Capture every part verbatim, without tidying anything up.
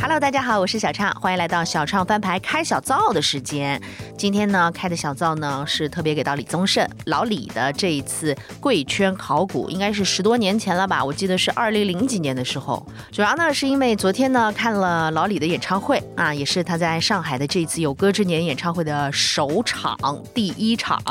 Hello， 大家好，我是小畅，欢迎来到小畅翻牌开小灶的时间。今天呢，开的小灶呢是特别给到李宗盛老李的这一次贵圈考古，应该是十多年前了吧？我记得是二零零几年的时候。主要呢是因为昨天呢看了老李的演唱会啊，也是他在上海的这一次有歌之年演唱会的首场第一场。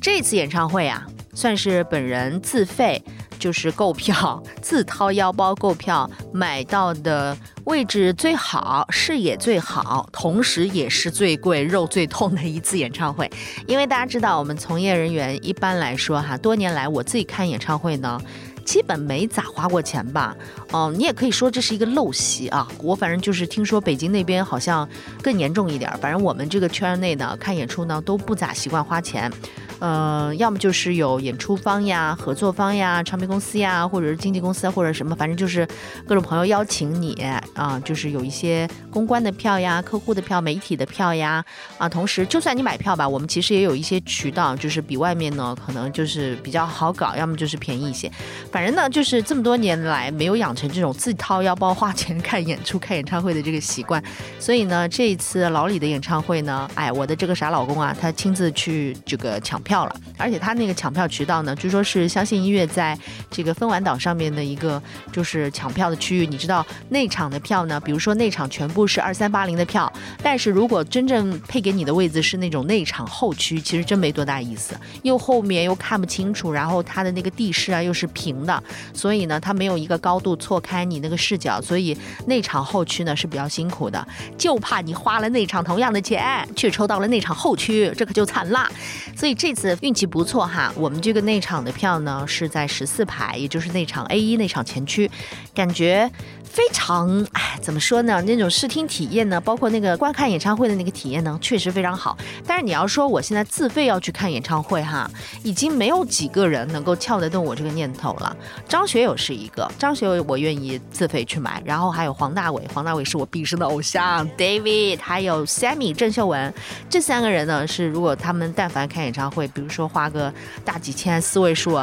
这次演唱会啊，算是本人自费。就是购票，自掏腰包购票，买到的位置最好，视野最好，同时也是最贵、肉最痛的一次演唱会。因为大家知道，我们从业人员一般来说哈，多年来我自己看演唱会呢，基本没咋花过钱吧，哦，你也可以说这是一个陋习啊。我反正就是听说北京那边好像更严重一点，反正我们这个圈内呢，看演出呢都不咋习惯花钱。呃，要么就是有演出方呀、合作方呀、唱片公司呀，或者是经纪公司或者什么，反正就是各种朋友邀请你啊、呃，就是有一些公关的票呀、客户的票、媒体的票呀啊。同时，就算你买票吧，我们其实也有一些渠道，就是比外面呢可能就是比较好搞，要么就是便宜一些。反正呢，就是这么多年来没有养成这种自己掏腰包花钱看演出、看演唱会的这个习惯，所以呢，这一次老李的演唱会呢，哎，我的这个傻老公啊，他亲自去这个抢票。票了，而且他那个抢票渠道呢，据说是相信音乐在这个分玩岛上面的一个就是抢票的区域。你知道内场的票呢，比如说内场全部是二三八零的票，但是如果真正配给你的位置是那种内场后区，其实真没多大意思，又后面又看不清楚，然后它的那个地势啊又是平的，所以呢它没有一个高度错开你那个视角，所以内场后区呢是比较辛苦的，就怕你花了内场同样的钱却抽到了内场后区，这可就惨了。所以这次运气不错哈，我们这个内场的票呢是在十四排，也就是内场 A 一 内场前区，感觉非常哎，怎么说呢？那种视听体验呢，包括那个观看演唱会的那个体验呢，确实非常好。但是你要说我现在自费要去看演唱会哈，已经没有几个人能够撬得动我这个念头了。张学友是一个，张学友我愿意自费去买，然后还有黄大炜，黄大炜是我毕生的偶像 ，David， 还有 Sammy 郑秀文，这三个人呢是如果他们但凡看演唱会，比如说花个大几千四位数，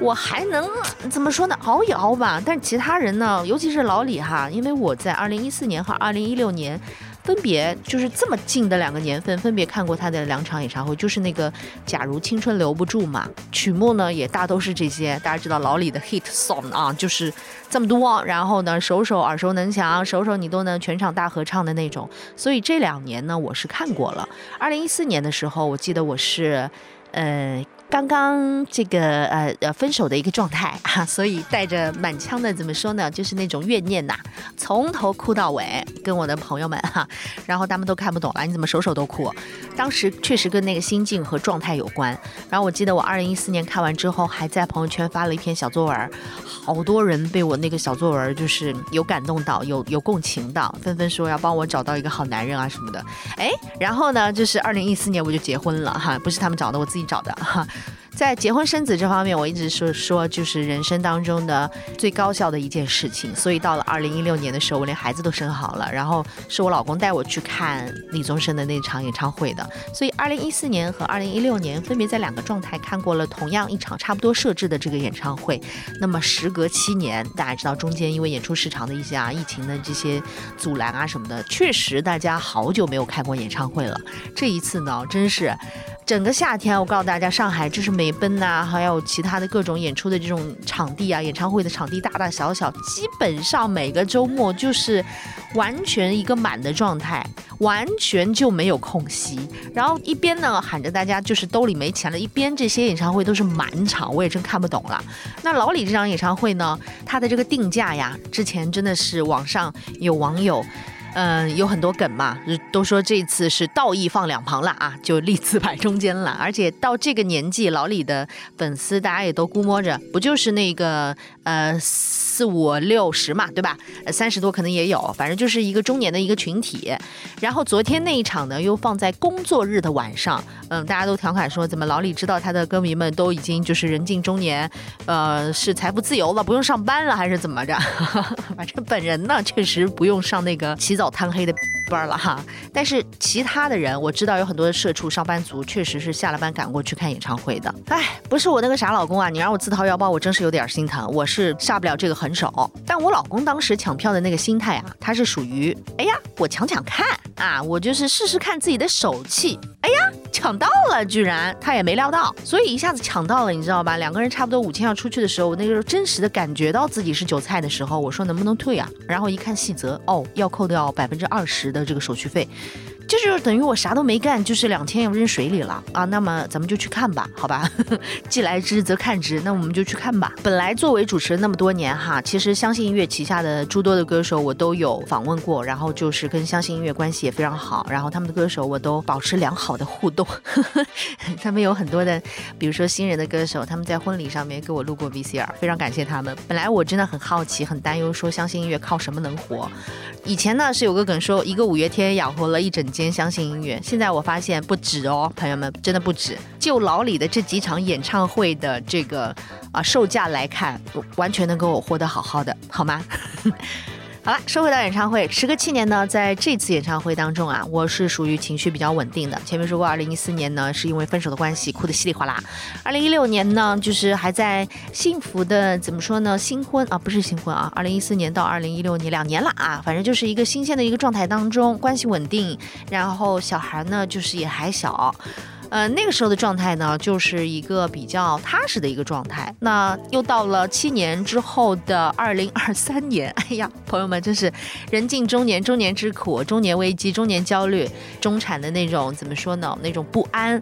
我还能怎么说呢？熬一熬吧。但是其他人呢，尤其是老李哈，因为我在二零一四年和二零一六年分别就是这么近的两个年份，分别看过他的两场演唱会，就是那个《假如青春留不住》嘛，曲目呢也大都是这些。大家知道老李的 hit song 啊，就是这么多，然后呢，首首耳熟能详，首首你都能全场大合唱的那种。所以这两年呢，我是看过了。二零一四年的时候，我记得我是，呃。刚刚这个呃呃分手的一个状态啊，所以带着满腔的怎么说呢，就是那种怨念呐、啊，从头哭到尾，跟我的朋友们哈、啊，然后他们都看不懂了，你怎么首首都哭？当时确实跟那个心境和状态有关。然后我记得我二零一四年看完之后，还在朋友圈发了一篇小作文，好多人被我那个小作文就是有感动到，有有共情到，纷纷说要帮我找到一个好男人啊什么的。哎，然后呢，就是二零一四年我就结婚了哈，不是他们找的，我自己找的哈。在结婚生子这方面，我一直是 说, 说就是人生当中的最高效的一件事情，所以到了二零一六年的时候，我连孩子都生好了，然后是我老公带我去看李宗盛的那场演唱会的。所以二零一四年和二零一六年分别在两个状态看过了同样一场差不多设置的这个演唱会。那么时隔七年，大家知道中间因为演出市场的一些啊疫情的这些阻拦啊什么的，确实大家好久没有看过演唱会了。这一次呢，真是整个夏天，我告诉大家，上海就是美奔呐、啊，还有其他的各种演出的这种场地啊，演唱会的场地大大小小，基本上每个周末就是完全一个满的状态，完全就没有空隙。然后一边呢喊着大家就是兜里没钱了，一边这些演唱会都是满场，我也真看不懂了。那老李这场演唱会呢，他的这个定价呀，之前真的是网上有网友。嗯，有很多梗嘛，都说这次是道义放两旁了啊，就利字摆中间了。而且到这个年纪，老李的粉丝大家也都估摸着，不就是那个呃四五六十嘛，对吧？三十多可能也有，反正就是一个中年的一个群体。然后昨天那一场呢，又放在工作日的晚上，嗯，大家都调侃说，怎么老李知道他的歌迷们都已经就是人近中年，呃，是财富自由了，不用上班了，还是怎么着？反正本人呢，确实不用上那个起早贪黑的班了哈，但是其他的人我知道有很多社畜上班族，确实是下了班赶过去看演唱会的。哎，不是我那个傻老公啊，你让我自掏腰包，我真是有点心疼，我是下不了这个狠很少。但我老公当时抢票的那个心态啊，他是属于哎呀我抢抢看啊，我就是试试看自己的手气，哎呀抢到了，居然他也没料到，所以一下子抢到了，你知道吧？两个人差不多五千要出去的时候，我那个时候真实的感觉到自己是韭菜的时候，我说能不能退啊？然后一看细则，哦，要扣掉百分之二十的这个手续费，这就是等于我啥都没干，就是两千要扔水里了啊！那么咱们就去看吧，好吧？既来之则看之，那我们就去看吧。本来作为主持人那么多年哈，其实相信音乐旗下的诸多的歌手我都有访问过，然后就是跟相信音乐关系也非常好，然后他们的歌手我都保持良好的互动。他们有很多的，比如说新人的歌手，他们在婚礼上面给我录过 V C R， 非常感谢他们。本来我真的很好奇，很担忧，说相信音乐靠什么能火？以前呢是有个梗说一个五月天养活了一整间相信音乐，现在我发现不止哦，朋友们，真的不止。就老李的这几场演唱会的这个啊售价来看，完全能够我活得好好的，好吗？好了，说回到演唱会，时隔七年呢，在这次演唱会当中啊，我是属于情绪比较稳定的。前面说过，二零一四年呢是因为分手的关系哭得稀里哗啦，二零一六年呢就是还在幸福的怎么说呢，新婚啊不是新婚啊，二零一四年到二零一六年两年了啊，反正就是一个新鲜的一个状态当中，关系稳定，然后小孩呢就是也还小。呃，那个时候的状态呢，就是一个比较踏实的一个状态。那又到了七年之后的二零二三年，哎呀，朋友们，真是人近中年，中年之苦，中年危机，中年焦虑，中产的那种怎么说呢？那种不安。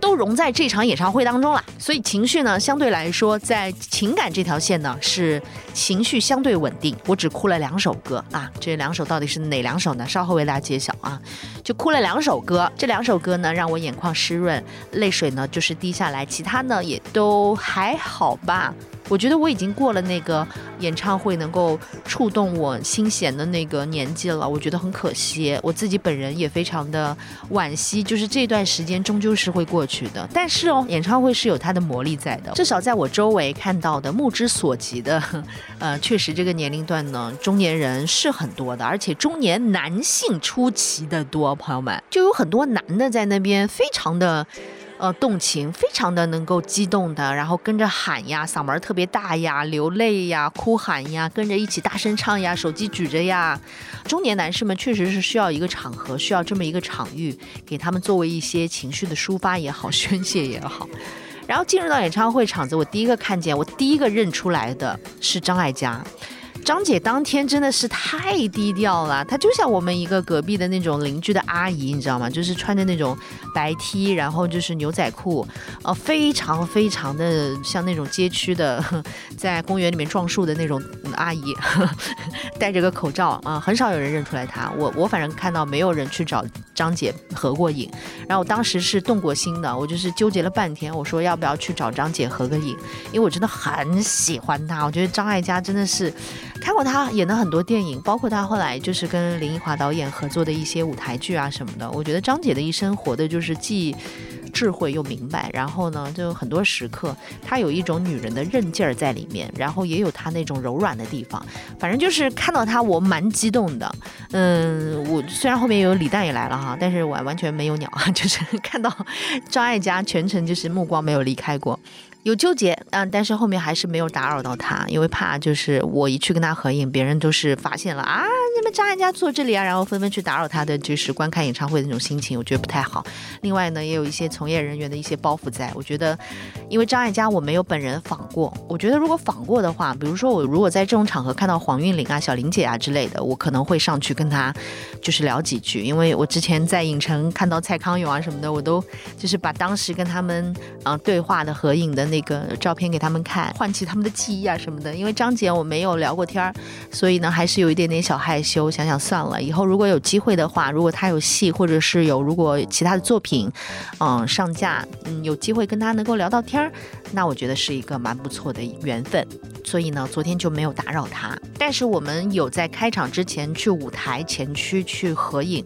都融在这场演唱会当中了，所以情绪呢相对来说在情感这条线呢是情绪相对稳定。我只哭了两首歌啊，这两首到底是哪两首呢？稍后为大家揭晓啊，就哭了两首歌，这两首歌呢让我眼眶湿润，泪水呢就是滴下来，其他呢也都还好吧。我觉得我已经过了那个演唱会能够触动我心弦的那个年纪了，我觉得很可惜，我自己本人也非常的惋惜，就是这段时间终究是会过去的。但是哦，演唱会是有它的魔力在的，至少在我周围看到的目之所及的，呃，确实这个年龄段呢，中年人是很多的，而且中年男性出奇的多，朋友们，就有很多男的在那边非常的。呃，动情，非常的能够激动的，然后跟着喊呀，嗓门特别大呀，流泪呀，哭喊呀，跟着一起大声唱呀，手机举着呀。中年男士们确实是需要一个场合，需要这么一个场域，给他们作为一些情绪的抒发也好，宣泄也好。然后进入到演唱会场子，我第一个看见，我第一个认出来的是张艾嘉。张姐当天真的是太低调了，她就像我们一个隔壁的那种邻居的阿姨，你知道吗？就是穿着那种白 T， 然后就是牛仔裤，呃，非常非常的像那种街区的，在公园里面撞树的那种、嗯、阿姨，呵呵，戴着个口罩啊、呃，很少有人认出来她。我我反正看到没有人去找张姐合过影，然后我当时是动过心的，我就是纠结了半天，我说要不要去找张姐合个影，因为我真的很喜欢她，我觉得张艾嘉真的是。看过他演的很多电影，包括他后来就是跟林奕华导演合作的一些舞台剧啊什么的。我觉得张姐的一生活的就是既智慧又明白，然后呢，就很多时刻她有一种女人的韧劲儿在里面，然后也有她那种柔软的地方。反正就是看到她，我蛮激动的。嗯，我虽然后面有李诞也来了哈，但是我完全没有鸟啊，就是看到张艾嘉全程就是目光没有离开过。有纠结啊、嗯，但是后面还是没有打扰到他，因为怕就是我一去跟他合影，别人都是发现了啊，你们张艾嘉坐这里啊，然后纷纷去打扰他的就是观看演唱会的那种心情，我觉得不太好。另外呢，也有一些从业人员的一些包袱在，我觉得，因为张艾嘉我没有本人访过，我觉得如果访过的话，比如说我如果在这种场合看到黄韵玲啊、小玲姐啊之类的，我可能会上去跟他就是聊几句，因为我之前在影城看到蔡康永啊什么的，我都就是把当时跟他们啊、呃、对话的合影的。那个照片给他们看，唤起他们的记忆啊什么的。因为张姐我没有聊过天，所以呢还是有一点点小害羞，想想算了，以后如果有机会的话，如果她有戏或者是有如果其他的作品嗯上架，嗯有机会跟她能够聊到天，那我觉得是一个蛮不错的缘分。所以呢昨天就没有打扰她，但是我们有在开场之前去舞台前区去合影，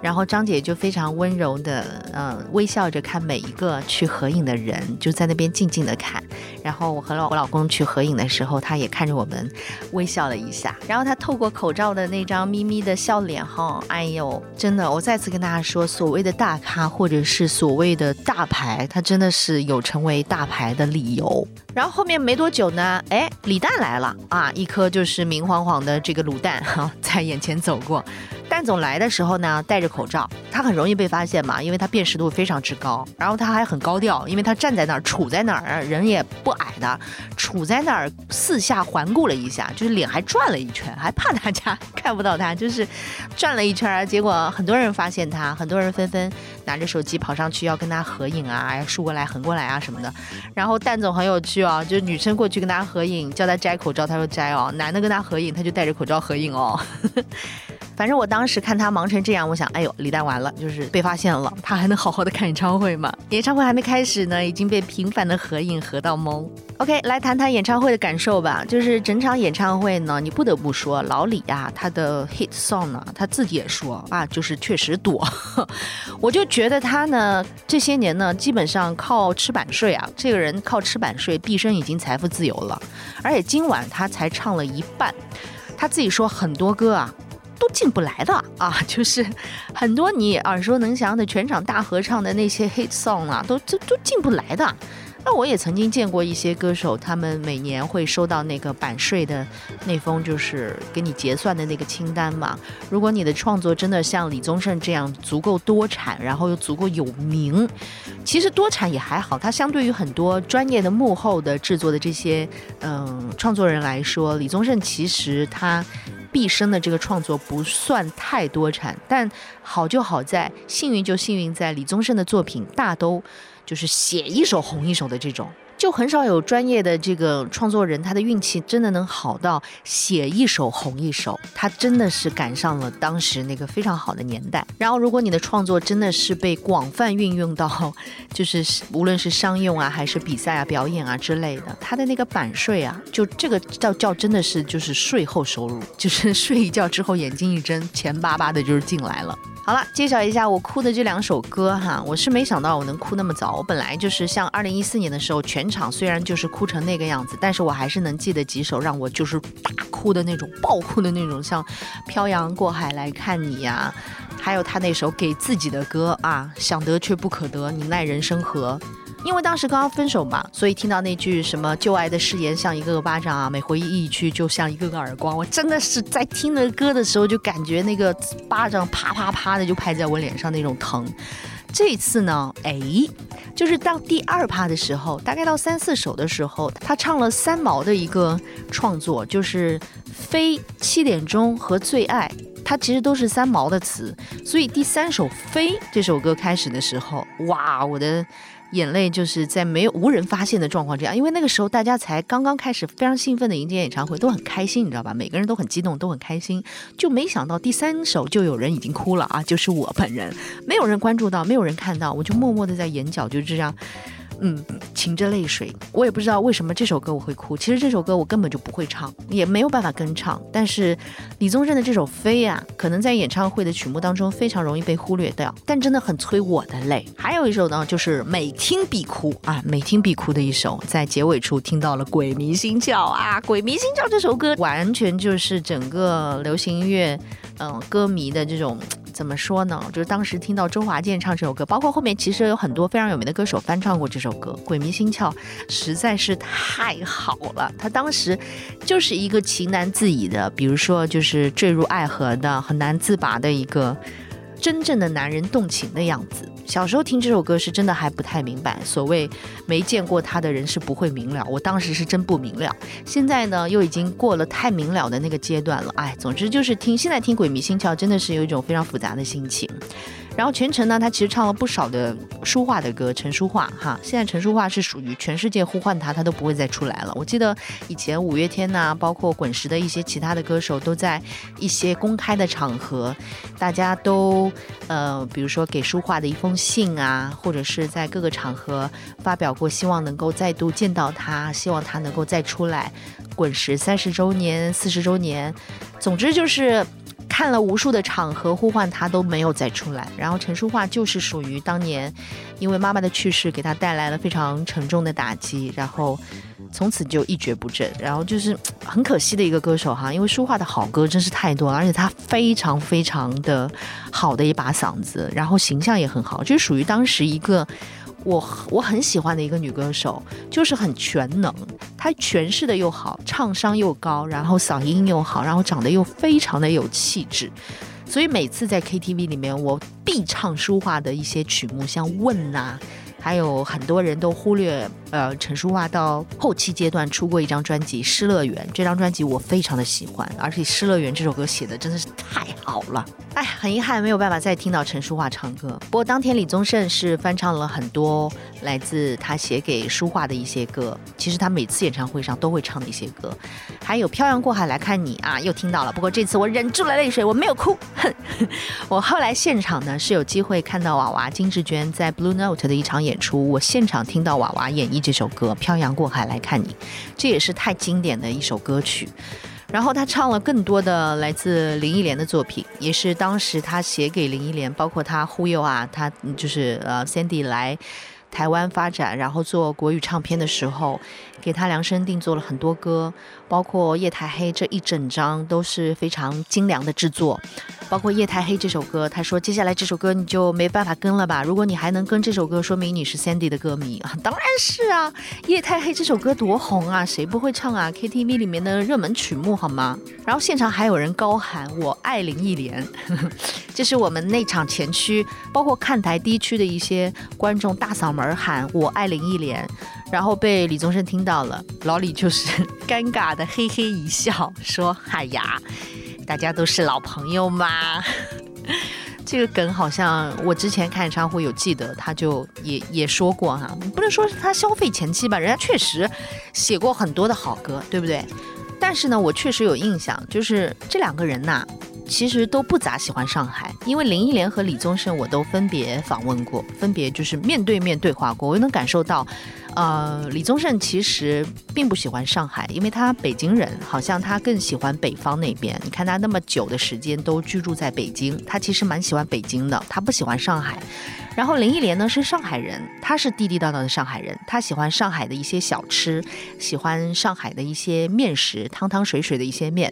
然后张姐就非常温柔的呃微笑着看每一个去合影的人，就在那边静静的看。然后我和我老公去合影的时候，他也看着我们微笑了一下。然后他透过口罩的那张咪咪的笑脸哈，哎呦，真的，我再次跟大家说，所谓的大咖或者是所谓的大牌，他真的是有成为大牌的理由。然后后面没多久呢，哎，李诞来了啊，一颗就是明晃晃的这个卤蛋哈，在眼前走过。蛋总来的时候呢，戴着口罩，他很容易被发现嘛，因为他辨识度非常之高。然后他还很高调，因为他站在那儿，杵在那儿，人也不矮的，杵在那儿四下环顾了一下，就是脸还转了一圈，还怕大家看不到他，就是转了一圈。结果很多人发现他，很多人纷纷拿着手机跑上去要跟他合影啊，竖过来、横过来啊什么的。然后蛋总很有趣哦，就是女生过去跟他合影，叫他摘口罩，他说摘哦；男的跟他合影，他就戴着口罩合影哦。反正我当时看他忙成这样，我想，哎呦，李诞完了，就是被发现了，他还能好好的看演唱会吗？演唱会还没开始呢，已经被频繁的合影合到懵。OK， 来谈谈演唱会的感受吧。就是整场演唱会呢，你不得不说老李啊，他的 hit song 呢，他自己也说啊，就是确实多。我就觉得他呢，这些年呢，基本上靠吃版税啊，这个人靠吃版税，毕生已经财富自由了。而且今晚他才唱了一半，他自己说很多歌啊。都进不来的啊，就是很多你耳熟能详的全场大合唱的那些 hit song 啊，都都都进不来的。那我也曾经见过一些歌手，他们每年会收到那个版税的那封，就是给你结算的那个清单嘛。如果你的创作真的像李宗盛这样足够多产，然后又足够有名，其实多产也还好，它相对于很多专业的幕后的制作的这些嗯、呃、创作人来说，李宗盛其实他毕生的这个创作不算太多产，但好就好在幸运就幸运在李宗盛的作品大都就是写一首红一首的这种，就很少有专业的这个创作人他的运气真的能好到写一首红一首，他真的是赶上了当时那个非常好的年代。然后如果你的创作真的是被广泛运用到就是无论是商用啊还是比赛啊表演啊之类的，他的那个版税啊，就这个叫叫真的是就是税后收入，就是睡一觉之后眼睛一睁，钱巴巴的就是进来了。好了，介绍一下我哭的这两首歌哈，我是没想到我能哭那么早。我本来就是像二零一四年的时候，全场虽然就是哭成那个样子，但是我还是能记得几首让我就是大哭的那种、爆哭的那种，像《漂洋过海来看你》呀、啊，还有他那首给自己的歌啊，《想得却不可得，你奈人生何》。因为当时刚刚分手嘛，所以听到那句什么旧爱的誓言像一个个巴掌啊，每回忆一去就像一个个耳光，我真的是在听那歌的时候就感觉那个巴掌啪啪啪的就拍在我脸上那种疼。这次呢，哎，就是到第二趴的时候，大概到三四首的时候，他唱了三毛的一个创作，就是飞、七点钟和最爱，它其实都是三毛的词，所以第三首飞这首歌开始的时候，哇，我的眼泪就是在没有无人发现的状况之下，因为那个时候大家才刚刚开始非常兴奋的迎接演唱会，都很开心，你知道吧，每个人都很激动，都很开心，就没想到第三首就有人已经哭了啊，就是我本人，没有人关注到，没有人看到，我就默默的在眼角就这样嗯，噙着泪水。我也不知道为什么这首歌我会哭，其实这首歌我根本就不会唱，也没有办法跟唱，但是李宗盛的这首飞啊，可能在演唱会的曲目当中非常容易被忽略掉，但真的很催我的泪。还有一首呢，就是每听必哭啊，每听必哭的一首，在结尾处听到了鬼迷心窍啊，鬼迷心窍这首歌完全就是整个流行音乐嗯、呃，歌迷的这种怎么说呢，就是当时听到周华健唱这首歌，包括后面其实有很多非常有名的歌手翻唱过这首歌，鬼迷心窍实在是太好了。他当时就是一个情难自已的，比如说就是坠入爱河的很难自拔的一个真正的男人动情的样子。小时候听这首歌是真的还不太明白，所谓没见过他的人是不会明了，我当时是真不明了，现在呢又已经过了太明了的那个阶段了。哎，总之就是听现在听鬼迷心窍真的是有一种非常复杂的心情。然后全程呢，他其实唱了不少的书画的歌，陈淑桦哈，现在陈淑桦是属于全世界呼唤他他都不会再出来了。我记得以前五月天呐、啊，包括滚石的一些其他的歌手都在一些公开的场合，大家都呃，比如说给淑桦的一封信啊，或者是在各个场合发表过希望能够再度见到他，希望他能够再出来。滚石三十周年、四十周年，总之就是。看了无数的场合呼唤他都没有再出来，然后陈淑桦就是属于当年因为妈妈的去世给他带来了非常沉重的打击，然后从此就一蹶不振，然后就是很可惜的一个歌手哈，因为淑桦的好歌真是太多了，而且他非常非常的好的一把嗓子，然后形象也很好，就是属于当时一个我我很喜欢的一个女歌手，就是很全能，她诠释的又好，唱商又高，然后嗓音又好，然后长得又非常的有气质，所以每次在 K T V 里面我必唱淑桦的一些曲目，像问啊，还有很多人都忽略呃，陈淑桦到后期阶段出过一张专辑《失乐园》，这张专辑我非常的喜欢，而且《失乐园》这首歌写的真的是太好了，哎，很遗憾没有办法再听到陈淑桦唱歌。不过当天李宗盛是翻唱了很多来自他写给淑桦的一些歌，其实他每次演唱会上都会唱的一些歌，还有《漂洋过海来看你》啊，又听到了，不过这次我忍住了泪水，我没有哭。我后来现场呢是有机会看到娃娃金志娟在 Blue Note 的一场演演出，我现场听到娃娃演绎这首歌《漂洋过海来看你》，这也是太经典的一首歌曲。然后他唱了更多的来自林忆莲的作品，也是当时他写给林忆莲，包括他忽悠啊，他就是呃 Sandy 来台湾发展，然后做国语唱片的时候给他量身定做了很多歌，包括夜太黑这一整张都是非常精良的制作，包括夜太黑这首歌，他说接下来这首歌你就没办法跟了吧，如果你还能跟这首歌，说明你是 Sandy 的歌迷。当然是啊，夜太黑这首歌多红啊，谁不会唱啊， K T V 里面的热门曲目好吗？然后现场还有人高喊我爱林忆莲。这是我们内场前区包括看台低区的一些观众大嗓门而喊我爱林忆莲，然后被李宗盛听到了，老李就是尴尬的嘿嘿一笑，说哎呀大家都是老朋友嘛。这个梗好像我之前看演唱会有记得他就也也说过哈、啊，不能说是他消费前期吧，人家确实写过很多的好歌，对不对？但是呢我确实有印象，就是这两个人呐、啊，其实都不咋喜欢上海，因为林忆莲和李宗盛我都分别访问过，分别就是面对面对话过，我能感受到呃，李宗盛其实并不喜欢上海，因为他北京人，好像他更喜欢北方那边，你看他那么久的时间都居住在北京，他其实蛮喜欢北京的，他不喜欢上海。然后林忆莲呢是上海人，他是地地道道的上海人，他喜欢上海的一些小吃，喜欢上海的一些面食，汤汤水水的一些面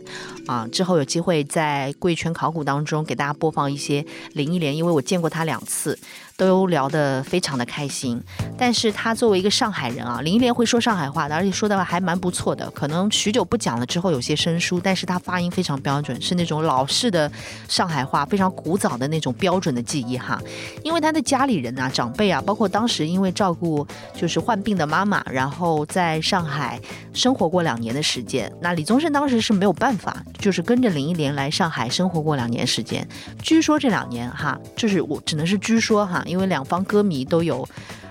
啊。之后有机会在贵圈考古当中给大家播放一些林忆莲，因为我见过他两次，都聊得非常的开心。但是他作为一个上海人啊，林忆莲会说上海话的，而且说的还蛮不错的，可能许久不讲了之后有些生疏，但是他发音非常标准，是那种老式的上海话，非常古早的那种标准的记忆哈。因为他的家里人啊，长辈啊，包括当时因为照顾就是患病的妈妈，然后在上海生活过两年的时间。那李宗盛当时是没有办法，就是跟着林忆莲来上海生活过两年时间。据说这两年哈，就是我只能是据说哈，因为两方歌迷都有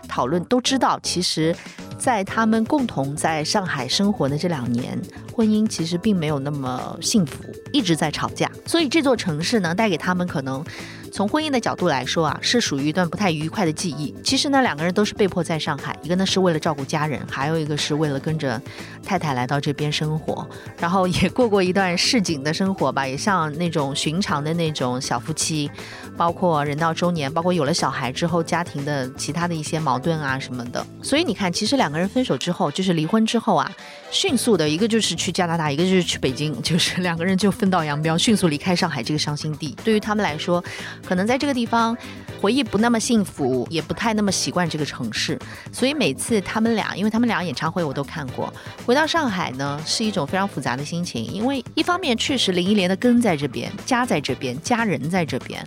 讨论，都知道其实在他们共同在上海生活的这两年，婚姻其实并没有那么幸福，一直在吵架。所以这座城市呢，带给他们可能从婚姻的角度来说啊，是属于一段不太愉快的记忆。其实呢，两个人都是被迫在上海，一个呢是为了照顾家人，还有一个是为了跟着太太来到这边生活，然后也过过一段市井的生活吧，也像那种寻常的那种小夫妻，包括人到中年，包括有了小孩之后家庭的其他的一些矛盾啊什么的。所以你看，其实两个人分手之后，就是离婚之后啊，迅速的一个就是去加拿大，一个就是去北京，就是两个人就分道扬镳，迅速离开上海这个伤心地。对于他们来说，可能在这个地方回忆不那么幸福，也不太那么习惯这个城市，所以每次他们俩，因为他们俩演唱会我都看过，回到上海呢是一种非常复杂的心情。因为一方面确实林忆莲的根在这边，家在这边，家人在这边，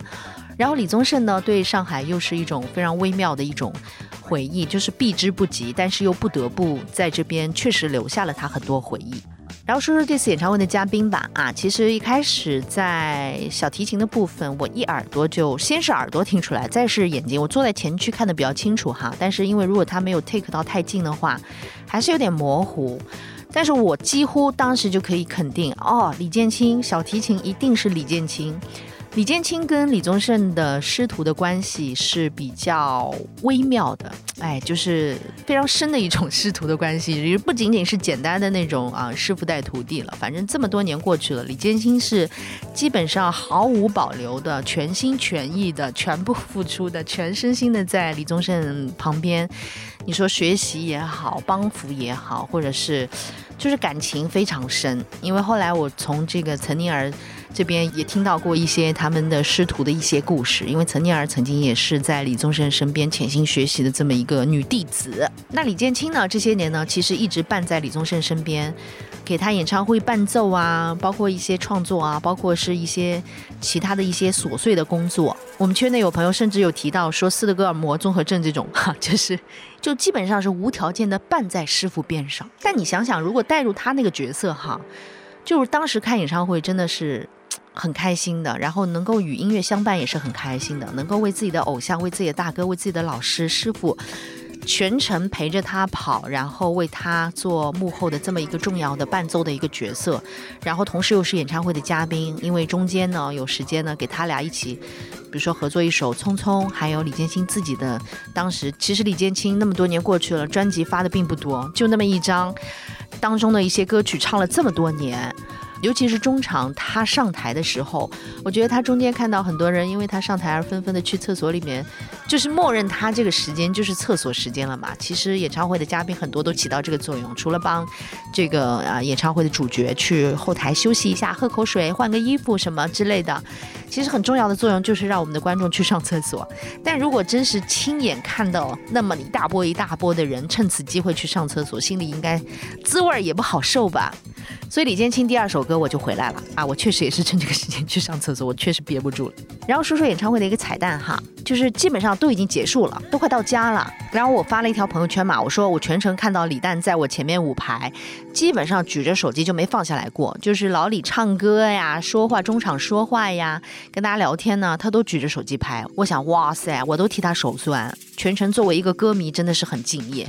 然后李宗盛呢对上海又是一种非常微妙的一种回忆，就是避之不及，但是又不得不在这边确实留下了他很多回忆。然后说说这次演唱会的嘉宾吧啊，其实一开始在小提琴的部分，我一耳朵就先是耳朵听出来，再是眼睛，我坐在前区看得比较清楚哈，但是因为如果他没有 take 到太近的话，还是有点模糊。但是我几乎当时就可以肯定，哦，李建清小提琴一定是李建清。李建清跟李宗盛的师徒的关系是比较微妙的，哎，就是非常深的一种师徒的关系，不仅仅是简单的那种啊师傅带徒弟了。反正这么多年过去了，李建清是基本上毫无保留的、全心全意的、全部付出的、全身心的在李宗盛旁边。你说学习也好，帮扶也好，或者是就是感情非常深。因为后来我从这个岑宁儿这边也听到过一些他们的师徒的一些故事，因为岑宁儿曾经也是在李宗盛身边潜心学习的这么一个女弟子。那李建清呢，这些年呢其实一直伴在李宗盛身边，给他演唱会伴奏啊，包括一些创作啊，包括是一些其他的一些琐碎的工作。我们圈内有朋友甚至有提到说斯德哥尔摩综合症这种哈，就是就基本上是无条件的伴在师傅边上。但你想想，如果带入他那个角色哈，就是当时看演唱会真的是很开心的，然后能够与音乐相伴也是很开心的，能够为自己的偶像、为自己的大哥、为自己的老师师傅全程陪着他跑，然后为他做幕后的这么一个重要的伴奏的一个角色，然后同时又是演唱会的嘉宾。因为中间呢有时间呢给他俩一起比如说合作一首《匆匆》，还有李建清自己的，当时其实李建清那么多年过去了，专辑发的并不多，就那么一张，当中的一些歌曲唱了这么多年。尤其是中场他上台的时候，我觉得他中间看到很多人因为他上台而纷纷的去厕所里面，就是默认他这个时间就是厕所时间了嘛。其实演唱会的嘉宾很多都起到这个作用，除了帮这个、呃、演唱会的主角去后台休息一下，喝口水，换个衣服什么之类的，其实很重要的作用就是让我们的观众去上厕所。但如果真是亲眼看到那么一大波一大波的人趁此机会去上厕所，心里应该滋味也不好受吧。所以李建清第二首歌我就回来了啊，我确实也是趁这个时间去上厕所，我确实憋不住了。然后说说演唱会的一个彩蛋哈，就是基本上都已经结束了，都快到家了，然后我发了一条朋友圈嘛，我说我全程看到李诞在我前面五排基本上举着手机就没放下来过，就是老李唱歌呀、说话、中场说话呀、跟大家聊天呢，他都举着手机拍。我想哇塞，我都替他手酸，全程作为一个歌迷真的是很敬业。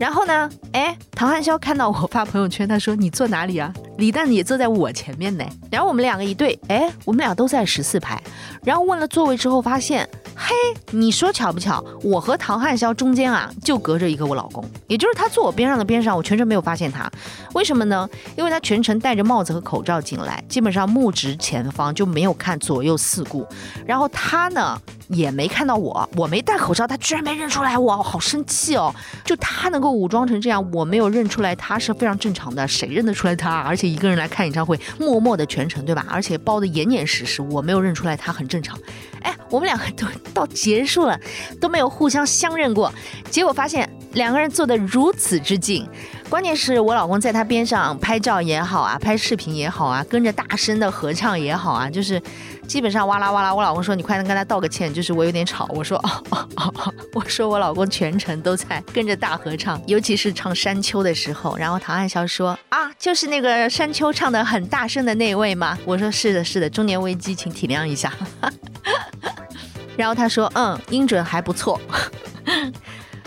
然后呢哎，唐汉霄看到我发朋友圈，他说你坐哪里啊，李诞也坐在我前面呢。然后我们两个一对，哎，我们俩都在十四排。然后问了座位之后发现，嘿，你说巧不巧，我和唐汉霄中间啊就隔着一个我老公，也就是他坐我边上的边上，我全程没有发现他。为什么呢？因为他全程戴着帽子和口罩进来，基本上目直前方，就没有看左右四顾。然后他呢也没看到我，我没戴口罩，他居然没认出来我，我好生气哦！就他能够武装成这样，我没有认出来他是非常正常的，谁认得出来他？而且一个人来看演唱会，默默的全程，对吧？而且包得严严实实，我没有认出来他，很正常。哎，我们两个都到结束了，都没有互相相认过，结果发现两个人坐得如此之近。关键是我老公在他边上拍照也好啊，拍视频也好啊，跟着大声的合唱也好啊，就是基本上哇啦哇啦。我老公说你快跟他道个歉，就是我有点吵。我说哦哦哦，我说我老公全程都在跟着大合唱，尤其是唱山丘的时候。然后唐汉霄说啊，就是那个山丘唱的很大声的那位吗？我说是的是的，中年危机请体谅一下。然后他说嗯，音准还不错。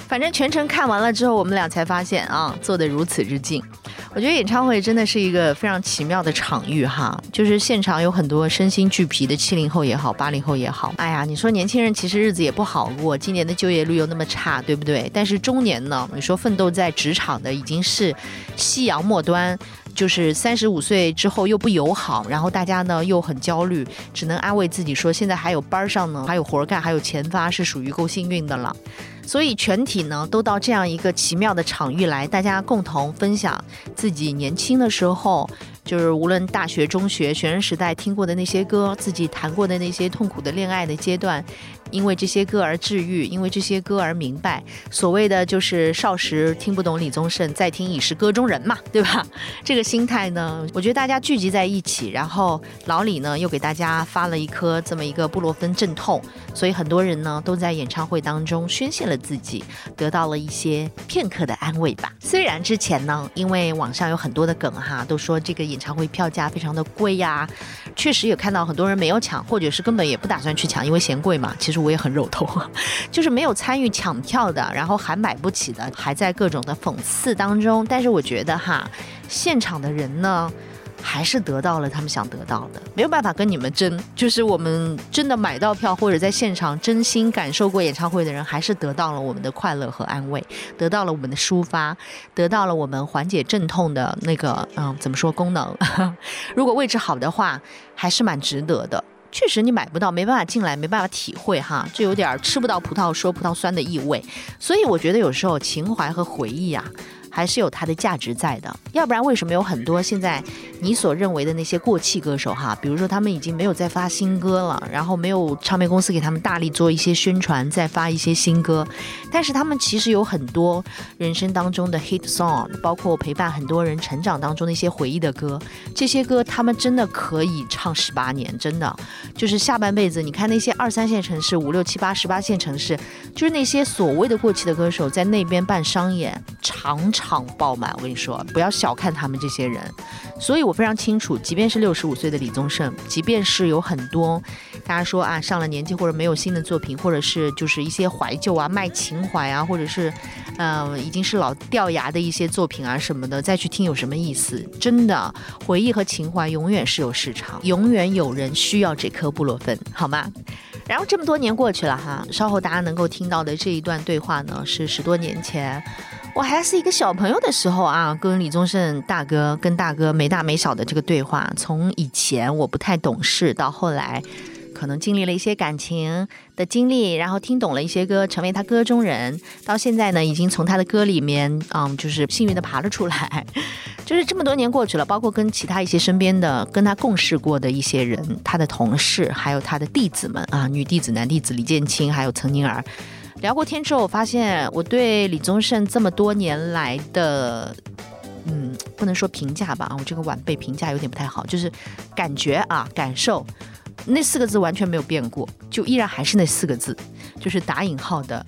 反正全程看完了之后，我们俩才发现啊，做得如此之近。我觉得演唱会真的是一个非常奇妙的场域哈，就是现场有很多身心俱疲的七零后也好，八零后也好。哎呀，你说年轻人其实日子也不好过，今年的就业率又那么差，对不对？但是中年呢，你说奋斗在职场的已经是夕阳末端，就是三十五岁之后又不友好，然后大家呢又很焦虑，只能安慰自己说现在还有班上呢，还有活干，还有钱发，是属于够幸运的了。所以全体呢都到这样一个奇妙的场域来，大家共同分享自己年轻的时候，就是无论大学、中学、学生时代听过的那些歌，自己谈过的那些痛苦的恋爱的阶段，因为这些歌而治愈，因为这些歌而明白，所谓的就是少时听不懂李宗盛，再听已是歌中人嘛，对吧？这个心态呢，我觉得大家聚集在一起。然后老李呢又给大家发了一颗这么一个布洛芬镇痛，所以很多人呢都在演唱会当中宣泄了自己，得到了一些片刻的安慰吧。虽然之前呢，因为网上有很多的梗哈，都说这个演唱会票价非常的贵呀，确实也看到很多人没有抢，或者是根本也不打算去抢，因为嫌贵嘛。其实我也很肉痛，就是没有参与抢票的，然后还买不起的，还在各种的讽刺当中。但是我觉得哈，现场的人呢还是得到了他们想得到的，没有办法跟你们争。就是我们真的买到票或者在现场真心感受过演唱会的人，还是得到了我们的快乐和安慰，得到了我们的抒发，得到了我们缓解阵痛的那个嗯怎么说功能。如果位置好的话，还是蛮值得的。确实你买不到，没办法进来，没办法体会哈，就有点吃不到葡萄说葡萄酸的意味。所以我觉得有时候情怀和回忆啊，还是有它的价值在的。要不然为什么有很多现在你所认为的那些过气歌手哈，比如说他们已经没有再发新歌了，然后没有唱片公司给他们大力做一些宣传，再发一些新歌，但是他们其实有很多人生当中的 hit song， 包括陪伴很多人成长当中的一些回忆的歌，这些歌他们真的可以唱十八年，真的就是下半辈子。你看那些二三线城市、五六七八十八线城市，就是那些所谓的过气的歌手在那边办商演，常常场爆满，我跟你说，不要小看他们这些人。所以我非常清楚，即便是六十五岁的李宗盛，即便是有很多大家说啊上了年纪或者没有新的作品，或者是就是一些怀旧啊、卖情怀啊，或者是呃已经是老掉牙的一些作品啊什么的，再去听有什么意思？真的，回忆和情怀永远是有市场，永远有人需要这颗布洛芬，好吗？然后这么多年过去了哈，稍后大家能够听到的这一段对话呢，是十多年前。我还是一个小朋友的时候啊，跟李宗盛大哥跟大哥没大没小的这个对话，从以前我不太懂事，到后来可能经历了一些感情的经历，然后听懂了一些歌，成为他歌中人，到现在呢已经从他的歌里面嗯，就是幸运的爬了出来。就是这么多年过去了，包括跟其他一些身边的跟他共事过的一些人，他的同事，还有他的弟子们啊，女弟子、男弟子李建清还有岑宁儿，聊过天之后，我发现我对李宗盛这么多年来的，嗯，不能说评价吧，我这个晚辈评价有点不太好，就是感觉啊，感受，那四个字完全没有变过，就依然还是那四个字，就是打引号的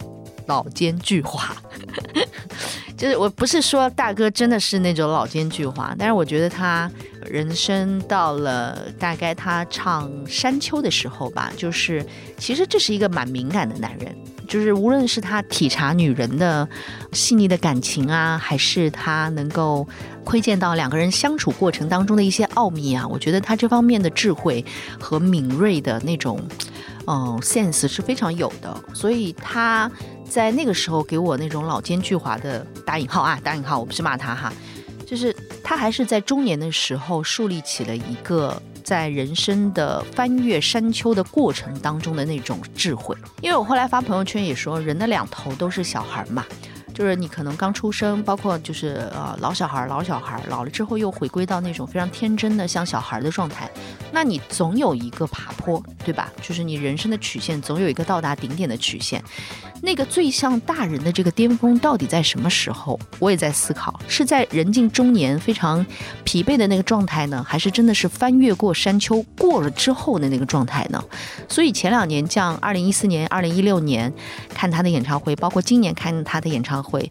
老奸巨猾。就是我不是说大哥真的是那种老奸巨猾，但是我觉得他人生到了大概他唱山丘的时候吧，就是其实这是一个蛮敏感的男人，就是无论是他体察女人的细腻的感情啊，还是他能够窥见到两个人相处过程当中的一些奥秘啊，我觉得他这方面的智慧和敏锐的那种嗯 sense 是非常有的。所以他在那个时候给我那种老奸巨猾的打引号啊，打引号，我不是骂他哈，就是他还是在中年的时候树立起了一个在人生的翻越山丘的过程当中的那种智慧。因为我后来发朋友圈也说，人的两头都是小孩嘛，就是你可能刚出生，包括就是呃老小孩老小孩老了之后又回归到那种非常天真的像小孩的状态，那你总有一个爬坡，对吧？就是你人生的曲线总有一个到达顶点的曲线，那个最像大人的这个巅峰到底在什么时候？我也在思考，是在人近中年非常疲惫的那个状态呢，还是真的是翻越过山丘过了之后的那个状态呢？所以前两年像二零一四年、二零一六年看他的演唱会，包括今年看他的演唱会，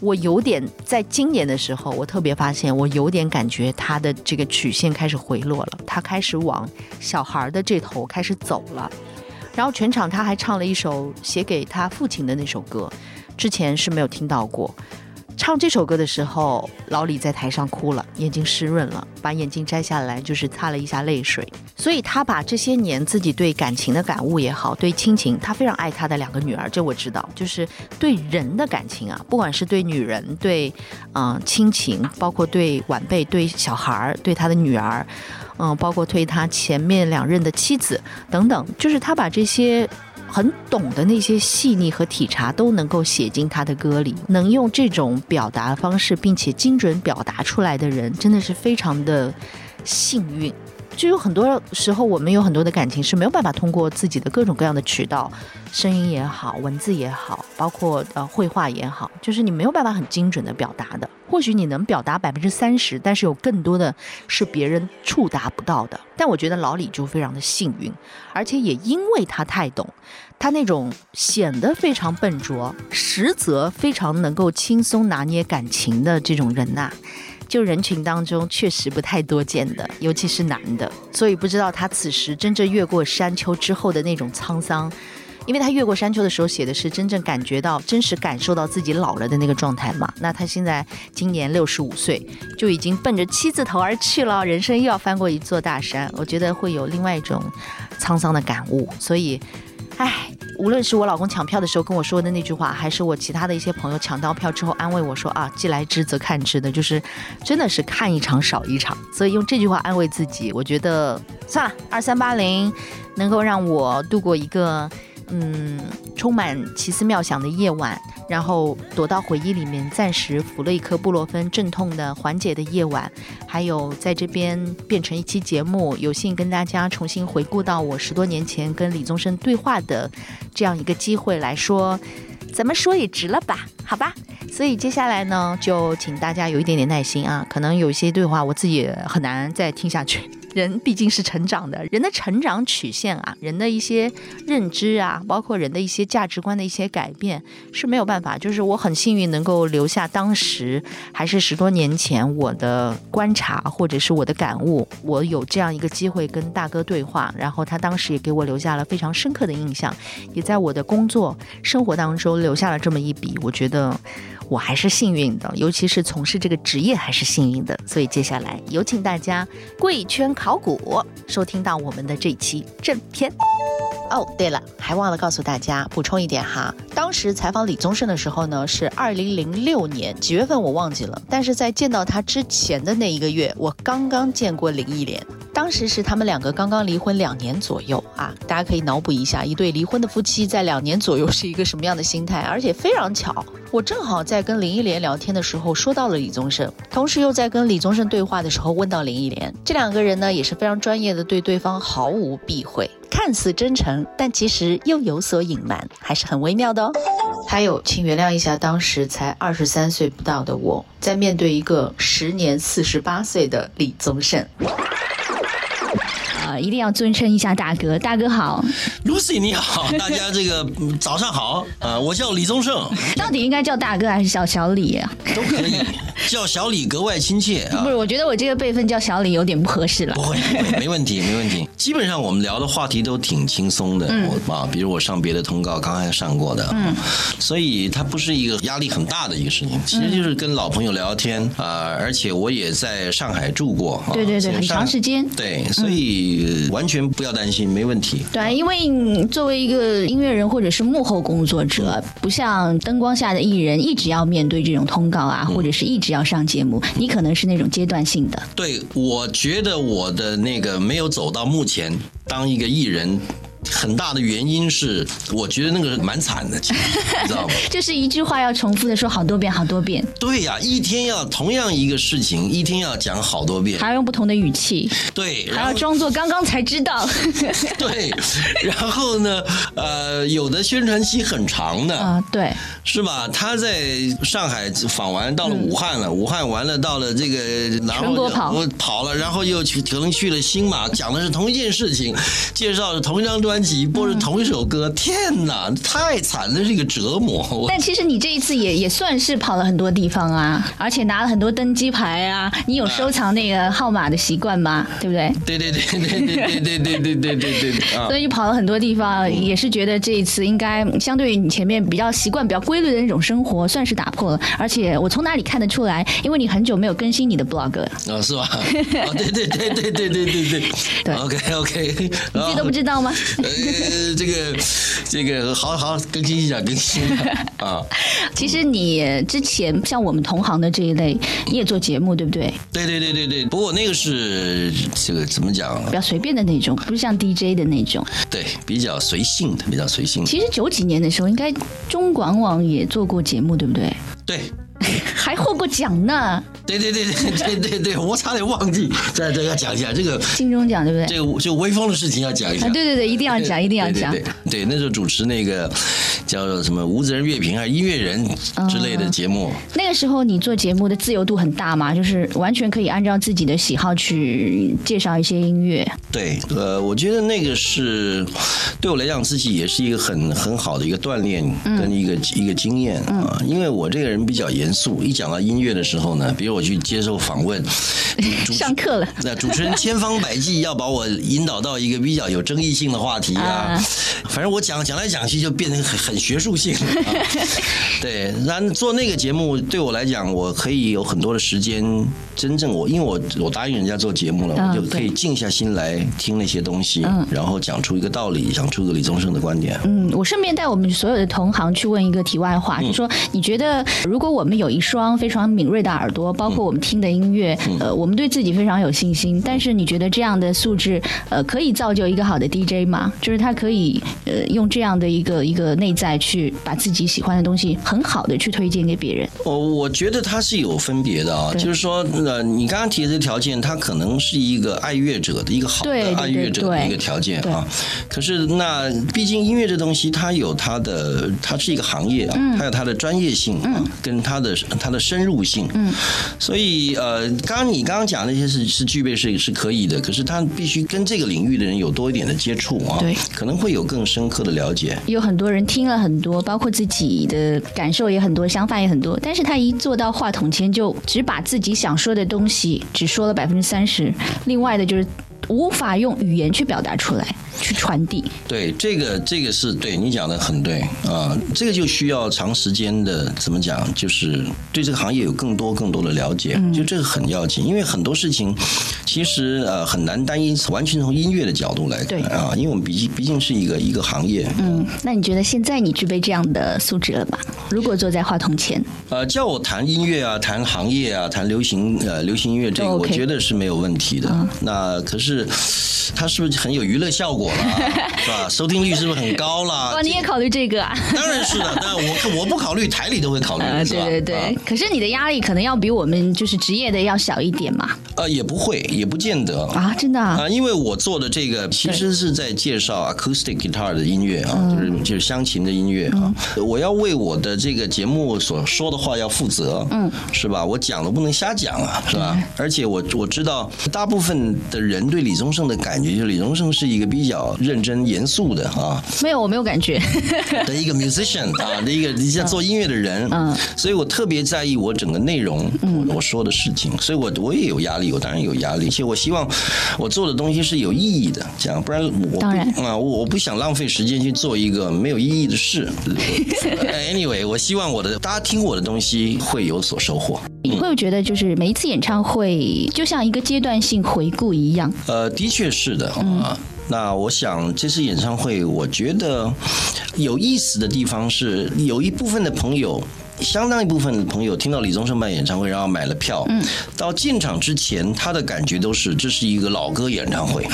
我有点在今年的时候，我特别发现我有点感觉他的这个曲线开始回落了，他开始往小孩的这头开始走了。然后全场他还唱了一首写给他父亲的那首歌，之前是没有听到过。唱这首歌的时候，老李在台上哭了，眼睛湿润了，把眼镜摘下来就是擦了一下泪水。所以他把这些年自己对感情的感悟也好，对亲情，他非常爱他的两个女儿，这我知道，就是对人的感情啊，不管是对女人、对、呃、亲情，包括对晚辈、对小孩、对他的女儿，嗯、呃，包括对他前面两任的妻子等等，就是他把这些很懂的那些细腻和体察都能够写进他的歌里，能用这种表达方式并且精准表达出来的人真的是非常的幸运。就有很多时候我们有很多的感情是没有办法通过自己的各种各样的渠道，声音也好，文字也好，包括呃绘画也好，就是你没有办法很精准的表达的。或许你能表达百分之三十，但是有更多的是别人触达不到的。但我觉得老李就非常的幸运，而且也因为他太懂，他那种显得非常笨拙，实则非常能够轻松拿捏感情的这种人呐、啊。就人群当中确实不太多见的，尤其是男的，所以不知道他此时真正越过山丘之后的那种沧桑因为他越过山丘的时候写的是真正感觉到真实感受到自己老了的那个状态嘛。那他现在今年六十五岁，就已经奔着七字头而去了，人生又要翻过一座大山，我觉得会有另外一种沧桑的感悟。所以唉，无论是我老公抢票的时候跟我说的那句话，还是我其他的一些朋友抢到票之后安慰我说啊，既来之则看之的，就是真的是看一场少一场，所以用这句话安慰自己，我觉得算了，二三八零能够让我度过一个嗯充满奇思妙想的夜晚，然后躲到回忆里面暂时服了一颗布洛芬阵痛的缓解的夜晚，还有在这边变成一期节目，有幸跟大家重新回顾到我十多年前跟李宗盛对话的这样一个机会来说，怎么说也值了吧，好吧。所以接下来呢，就请大家有一点点耐心啊，可能有一些对话我自己也很难再听下去，人毕竟是成长的，人的成长曲线啊，人的一些认知啊，包括人的一些价值观的一些改变是没有办法，就是我很幸运能够留下当时还是十多年前我的观察或者是我的感悟，我有这样一个机会跟大哥对话，然后他当时也给我留下了非常深刻的印象，也在我的工作生活当中留下了这么一笔，我觉得我还是幸运的，尤其是从事这个职业还是幸运的。所以接下来有请大家贵圈考古收听到我们的这期正片。哦，对了，还忘了告诉大家补充一点哈，当时采访李宗盛的时候呢是二零零六年几月份我忘记了，但是在见到他之前的那一个月，我刚刚见过林忆莲。当时是他们两个刚刚离婚两年左右啊，大家可以脑补一下一对离婚的夫妻在两年左右是一个什么样的心态。而且非常巧，我正好在跟林忆莲聊天的时候说到了李宗盛，同时又在跟李宗盛对话的时候问到林忆莲，这两个人呢也是非常专业的，对对方毫无避讳，看似真诚但其实又有所隐瞒，还是很微妙的哦。还有请原谅一下当时才二十三岁不到的我，在面对一个时年四十八岁的李宗盛。呃，一定要尊称一下大哥，大哥好 ，Lucy 你好，大家这个早上好啊、呃，我叫李宗盛，到底应该叫大哥还是叫小李啊？都可以，叫小李格外亲切啊。不是，我觉得我这个辈分叫小李有点不合适了。不会，不会，没问题，没问题。基本上我们聊的话题都挺轻松的，嗯、我啊，比如我上别的通告，刚才上过的，嗯，所以它不是一个压力很大的一个事情，其实就是跟老朋友聊天啊、呃，而且我也在上海住过，啊、对对对，很长时间，对，所以。嗯完全不要担心，没问题。对，因为作为一个音乐人或者是幕后工作者，不像灯光下的艺人一直要面对这种通告啊、嗯、或者是一直要上节目，你可能是那种阶段性的。对，我觉得我的那个没有走到目前当一个艺人很大的原因是我觉得那个蛮惨的，你知道吗？就是一句话要重复的说好多遍好多遍。对呀、啊、一天要同样一个事情一天要讲好多遍，还要用不同的语气，对，还要装作刚刚才知道。对，然后呢呃，有的宣传期很长的啊、呃，对，是吧？他在上海访完到了武汉了、嗯、武汉完了到了这个全国跑我跑了，然后又去可能去了新马，讲的是同一件事情，介绍了同一张专专辑，播着同一首歌、嗯、天哪太惨了，是一个折磨。但其实你这一次也也算是跑了很多地方啊，而且拿了很多登机牌啊，你有收藏那个号码的习惯吗、啊、对不对？对对对对对对对对对对对、啊、所以跑了很多地方，也是觉得这一次应该相对于你前面比较习惯比较规律的那种生活算是打破了。而且我从哪里看得出来，因为你很久没有更新你的 blog 了、哦、是吧、哦、对对对对对对对对 OK OK 你这都不知道吗？呃，这个，这个，好好更新一下，更新一下啊。其实你之前像我们同行的这一类，你也做节目，对不对？对对对对对。不过那个是这个怎么讲？比较随便的那种，不是像 D J 的那种。对，比较随性的，比较随性的。其实九几年的时候，应该中广网也做过节目，对不对？对。还获过奖呢。对对对对对对对，我差点忘记，再再要讲一下这个金钟奖，对不对？这个就微风的事情要讲一下。啊、对对对，一定要讲，一定要讲。对, 对, 对, 对, 对，那时候主持那个叫做什么无责任乐评啊、音乐人之类的节目、嗯。那个时候你做节目的自由度很大嘛，就是完全可以按照自己的喜好去介绍一些音乐。对，呃，我觉得那个是对我来讲自己也是一个很很好的一个锻炼跟一个、嗯、一个经验啊、嗯，因为我这个人比较严肃，一讲到音乐的时候呢，比如我去接受访问，上课了，那主持人千方百计要把我引导到一个比较有争议性的话题啊，啊反正我讲讲来讲去就变成很很学术性了、啊。对，然后做那个节目对我来讲，我可以有很多的时间，真正我因为我我答应人家做节目了，我就可以静下心来听那些东西，嗯、然后讲出一个道理，讲出一个李宗盛的观点。嗯，我顺便带我们所有的同行去问一个题外话，嗯、就说你觉得如果我们有一双非常敏锐的耳朵，包括我们听的音乐，嗯、呃，我们对自己非常有信心，但是你觉得这样的素质，呃，可以造就一个好的 D J 吗？就是他可以呃用这样的一个一个内在去把自己喜欢的东西很好的去推荐给别人。我我觉得它是有分别的啊，就是说呃，你刚刚提的条件，它可能是一个爱乐者的一个好的爱乐者的一个条件啊。可是那毕竟音乐这东西，它有它的，它是一个行业啊，嗯、它有它的专业性啊，嗯、跟它的它的深入性。嗯。所以呃，刚刚你刚刚讲那些是是具备是是可以的，可是它必须跟这个领域的人有多一点的接触啊，对，可能会有更深刻的了解。有很多人听了很多，包括自己的感受也很多，想法也很多，但是他一坐到话筒前就只把自己想说的东西只说了百分之三十，另外的就是无法用语言去表达出来，去传递。对，这个这个是对你讲的很对啊、呃，这个就需要长时间的怎么讲，就是对这个行业有更多更多的了解，嗯、就这个很要紧，因为很多事情其实呃很难单一完全从音乐的角度来看啊、呃，因为我们毕竟毕竟是一个一个行业。嗯，那你觉得现在你具备这样的素质了吧？如果坐在话筒前，呃，叫我谈音乐啊，谈行业啊，谈流行呃流行音乐这个，我觉得是没有问题的。嗯、那可是。它是不是很有娱乐效果了、啊，是吧？收听率是不是很高了？哇，你也考虑这个啊？当然是的，但我我不考虑，台里都会考虑，呃、对对对、啊。可是你的压力可能要比我们就是职业的要小一点嘛？呃，也不会，也不见得啊，真的啊、呃，因为我做的这个其实是在介绍 acoustic guitar 的音乐啊，就是就是湘琴的音乐啊、嗯。我要为我的这个节目所说的话要负责，嗯，是吧？我讲的不能瞎讲啊，是吧？而且我我知道大部分的人对李宗盛的感觉就是李宗盛是一个比较认真严肃的啊，没有我没有感觉的一个 musician 啊的一个在做音乐的人，嗯，所以我特别在意我整个内容，嗯，我说的事情，所以我我也有压力，我当然有压力，而且我希望我做的东西是有意义的，这样不然我当然啊我不想浪费时间去做一个没有意义的事。Anyway， 我希望我的大家听我的东西会有所收获。你会觉得就是每一次演唱会就像一个阶段性回顾一样？呃，的确是的啊。嗯，那我想这次演唱会，我觉得有意思的地方是，有一部分的朋友，相当一部分的朋友听到李宗盛办演唱会，然后买了票，嗯，到进场之前，他的感觉都是这是一个老歌演唱会。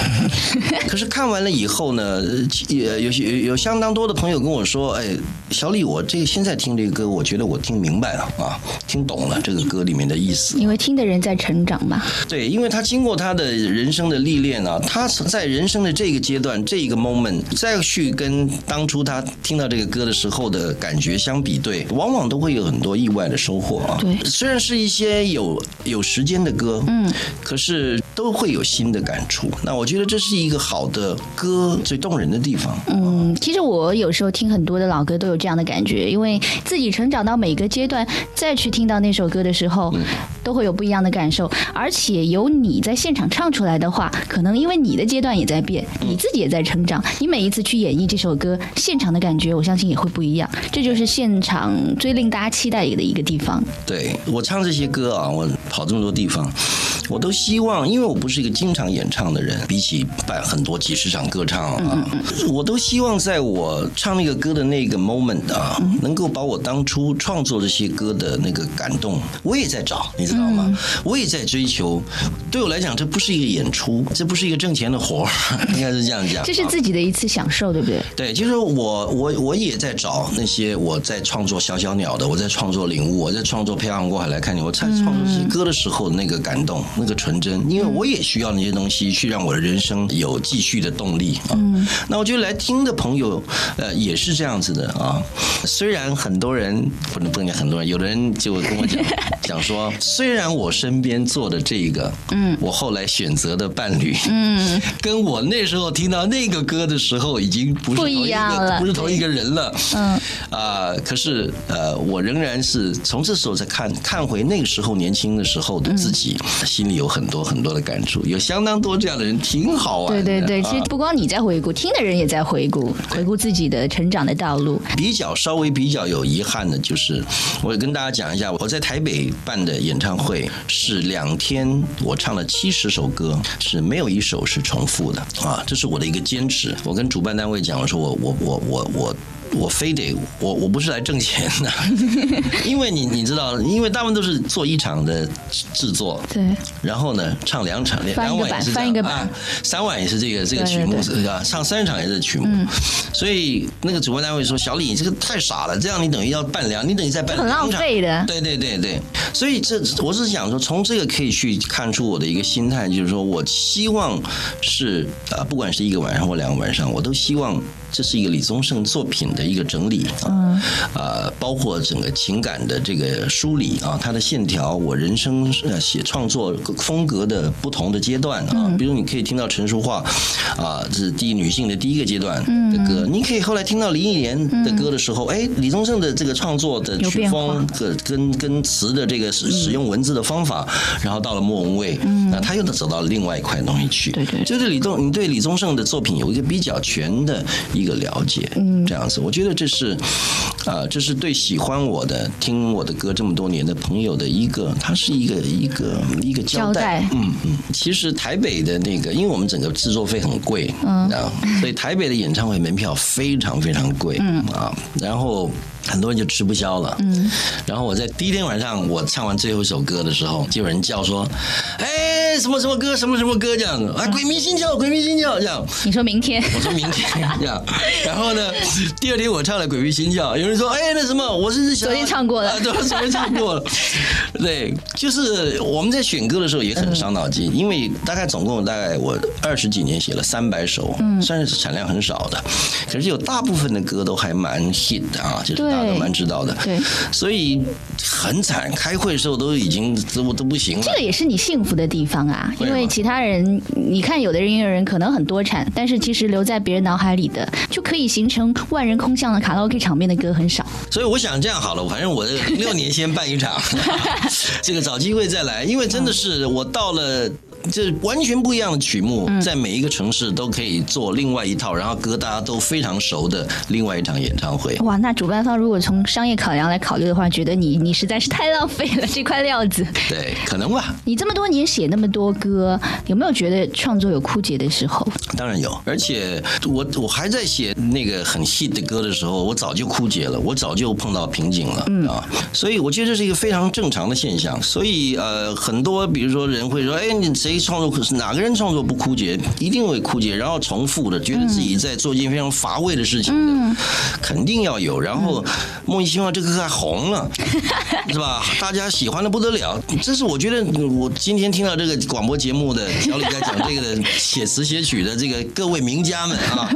可是看完了以后呢，有有有相当多的朋友跟我说，哎，小李，我这个现在听这个歌，我觉得我听明白了啊，听懂了这个歌里面的意思。因为听的人在成长嘛。对，因为他经过他的人生的历练啊，他在人生的这。这个阶段，这个 moment， 再去跟当初他听到这个歌的时候的感觉相比对，往往都会有很多意外的收获啊。对，虽然是一些有有时间的歌，嗯，可是都会有新的感触。那我觉得这是一个好的歌最动人的地方。嗯，其实我有时候听很多的老歌都有这样的感觉，因为自己成长到每个阶段，再去听到那首歌的时候，嗯，都会有不一样的感受。而且由你在现场唱出来的话，可能因为你的阶段也在变。你自己也在成长，你每一次去演绎这首歌，现场的感觉我相信也会不一样，这就是现场最令大家期待的一个地方。对，我唱这些歌啊，我跑这么多地方，我都希望，因为我不是一个经常演唱的人，比起办很多几十场歌唱啊，嗯嗯嗯，我都希望在我唱那个歌的那个 moment 啊，嗯，能够把我当初创作这些歌的那个感动，我也在找，你知道吗？嗯，我也在追求。对我来讲，这不是一个演出，这不是一个挣钱的活儿，应该是这样讲。这是自己的一次享受，对不对？对，就是我我我也在找那些我在创作小小鸟的，我在创作领悟，我在创作漂洋过海来看你，我在创作这些歌的时候那个感动。嗯那个纯真，因为我也需要那些东西去让我的人生有继续的动力啊。嗯、那我觉得来听的朋友，呃，也是这样子的啊。虽然很多人不能不能讲很多人，有的人就跟我讲讲说，虽然我身边做的这个，嗯，我后来选择的伴侣，嗯，跟我那时候听到那个歌的时候已经不是同一个不是同一个人了，嗯啊、呃，可是呃，我仍然是从这时候再看看回那个时候年轻的时候的自己，嗯、心里有很多很多的感触，有相当多这样的人，挺好玩的。对对对，啊、其实不光你在回顾，听的人也在回顾，回顾自己的成长的道路。比较稍微比较有遗憾的就是，我也跟大家讲一下，我在台北办的演唱会是两天，我唱了七十首歌，是没有一首是重复的啊，这是我的一个坚持。我跟主办单位讲，我说我我我我我。我非得我我不是来挣钱的，因为你你知道，因为大部分都是做一场的制作，对，然后呢唱两场，两晚也是这样啊，三晚也是这个这个曲目啊，唱三场也是曲目，嗯、所以那个主办单位说小李你这个太傻了，这样你等于要办两，你等于在办两场，很浪费的，对对对对，所以这我是想说，从这个可以去看出我的一个心态，就是说我希望是啊，不管是一个晚上或两个晚上，我都希望这是一个李宗盛作品的一个整理啊，呃，包括整个情感的这个梳理啊，它的线条，我人生写创作风格的不同的阶段啊，比如你可以听到陈淑桦啊，这是第一女性的第一个阶段的歌，你可以后来听到林忆莲的歌的时候，哎，李宗盛的这个创作的曲风跟跟词的这个使用文字的方法，然后到了莫文蔚，那他又走到另外一块东西去，对对，就是李宗，你对李宗盛的作品有一个比较全的一个了解，这样子。我觉得这是，啊、呃，这是对喜欢我的、听我的歌这么多年的朋友的一个，它是一个一个一个交代。交代嗯嗯。其实台北的那个，因为我们整个制作费很贵，嗯，所以台北的演唱会门票非常非常贵，嗯啊，然后很多人就吃不消了，嗯。然后我在第一天晚上，我唱完最后一首歌的时候，就有人叫说：“哎，什么什么歌，什么什么歌这样子，啊，鬼迷心窍，鬼迷心窍这样。”你说明天？我说明天这样。然后呢，第二。昨天我唱了《鬼迷心窍》，有人说：“哎，那什么，我是昨天唱过了，啊、对，昨天唱过了。”对，就是我们在选歌的时候也很伤脑筋，嗯、因为大概总共大概我二十几年写了三百首，嗯，算是产量很少的，可是有大部分的歌都还蛮 hit 的啊，就是大家都蛮知道的，对，所以很惨。开会的时候都已经都都不行了。这个也是你幸福的地方啊，因为其他人，你看有的音乐人可能很多产，但是其实留在别人脑海里的，就可以形成万人空。空巷的卡拉 OK 场面的歌很少，所以我想这样好了，反正我六年先办一场，这个找机会再来，因为真的是我到了。这完全不一样的曲目，在每一个城市都可以做另外一套，然后歌大家都非常熟的另外一场演唱会。哇，那主办方如果从商业考量来考虑的话，觉得你你实在是太浪费了这块料子。对，可能吧。你这么多年写那么多歌，有没有觉得创作有枯竭的时候？当然有，而且我我还在写那个很 hit 的歌的时候，我早就枯竭了，我早就碰到瓶颈了、嗯、啊。所以我觉得这是一个非常正常的现象。所以呃，很多比如说人会说，哎，你谁？创作可是哪个人创作不枯竭，一定会枯竭，然后重复的，觉得自己在做一件非常乏味的事情的，嗯、肯定要有。然后莫名其妙这个歌还红了，是吧？大家喜欢的不得了。这是我觉得，我今天听到这个广播节目的小李在讲这个的写词写曲的这个各位名家们啊，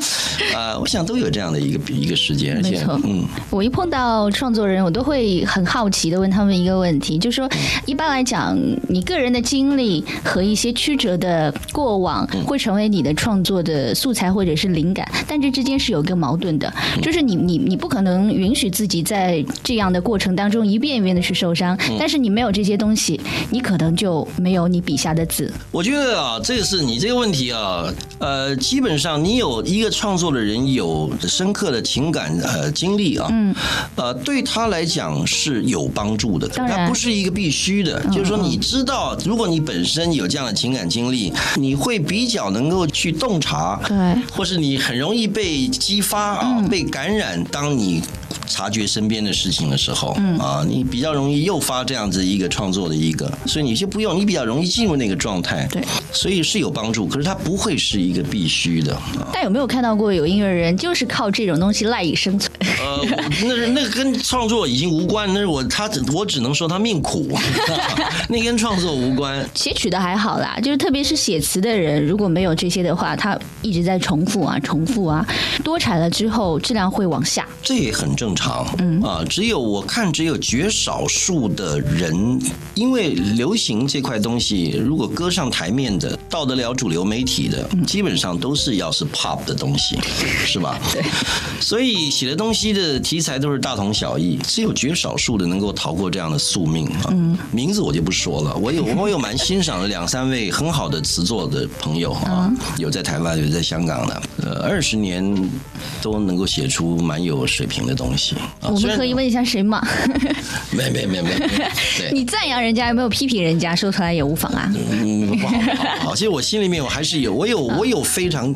呃，我想都有这样的一个一个时间。而且没错，嗯，我一碰到创作人，我都会很好奇的问他们一个问题，就是说，一般来讲，你个人的经历和一些曲折的过往会成为你的创作的素材或者是灵感，但这之间是有个矛盾的，就是你你你不可能允许自己在这样的过程当中一遍一遍的去受伤，但是你没有这些东西，你可能就没有你笔下的字。我觉得啊，这个是你这个问题啊，呃，基本上你有一个创作的人有深刻的情感呃经历啊，嗯，呃，对他来讲是有帮助的，它不是一个必须的，就是说你知道，如果你本身有这样的情感经历，你会比较能够去洞察，对，或是你很容易被激发啊，嗯、被感染。当你察觉身边的事情的时候，嗯啊，你比较容易诱发这样子一个创作的一个，所以你就不用，你比较容易进入那个状态，对，所以是有帮助，可是它不会是一个必须的。啊、但有没有看到过有音乐人就是靠这种东西赖以生存？呃，那那跟创作已经无关，那我他我只能说他命苦，那跟创作无关。写曲的还好啦，就是特别是写词的人，如果没有这些的话，他一直在重复啊，重复啊，多产了之后质量会往下，这也很正常。嗯啊，只有我看只有绝少数的人，因为流行这块东西，如果搁上台面的，到得了主流媒体的，嗯、基本上都是要是 pop 的东西，是吧？对，所以写的东西的题材都是大同小异，只有绝少数的能够逃过这样的宿命啊。嗯、名字我就不说了，我有我有蛮欣赏的两三位很好的词作的朋友啊，嗯、有在台湾，有在香港的，呃，二十年都能够写出蛮有水平的东西。啊、我们可以问一下谁吗？没没没没，你赞扬人家有没有批评人家，说出来也无妨啊。嗯，不好不好不好。其实我心里面我还是有，我有我有非常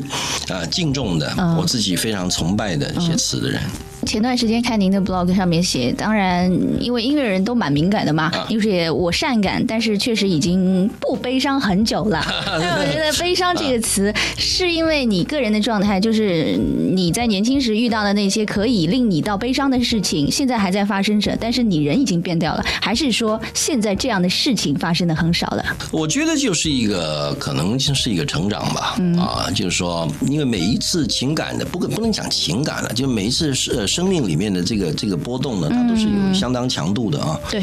呃敬重的，嗯、我自己非常崇拜的写词的人。嗯前段时间看您的 blog 上面写，当然因为音乐人都蛮敏感的嘛，啊、就是我善感，但是确实已经不悲伤很久了。但我觉得悲伤这个词，是因为你个人的状态，就是你在年轻时遇到的那些可以令你到悲伤的事情，现在还在发生着，但是你人已经变掉了，还是说现在这样的事情发生的很少了？我觉得就是一个可能就是一个成长吧，嗯、啊，就是说，因为每一次情感的不不能讲情感了，就每一次是。呃生命里面的这个这个波动呢，它都是有相当强度的啊。嗯、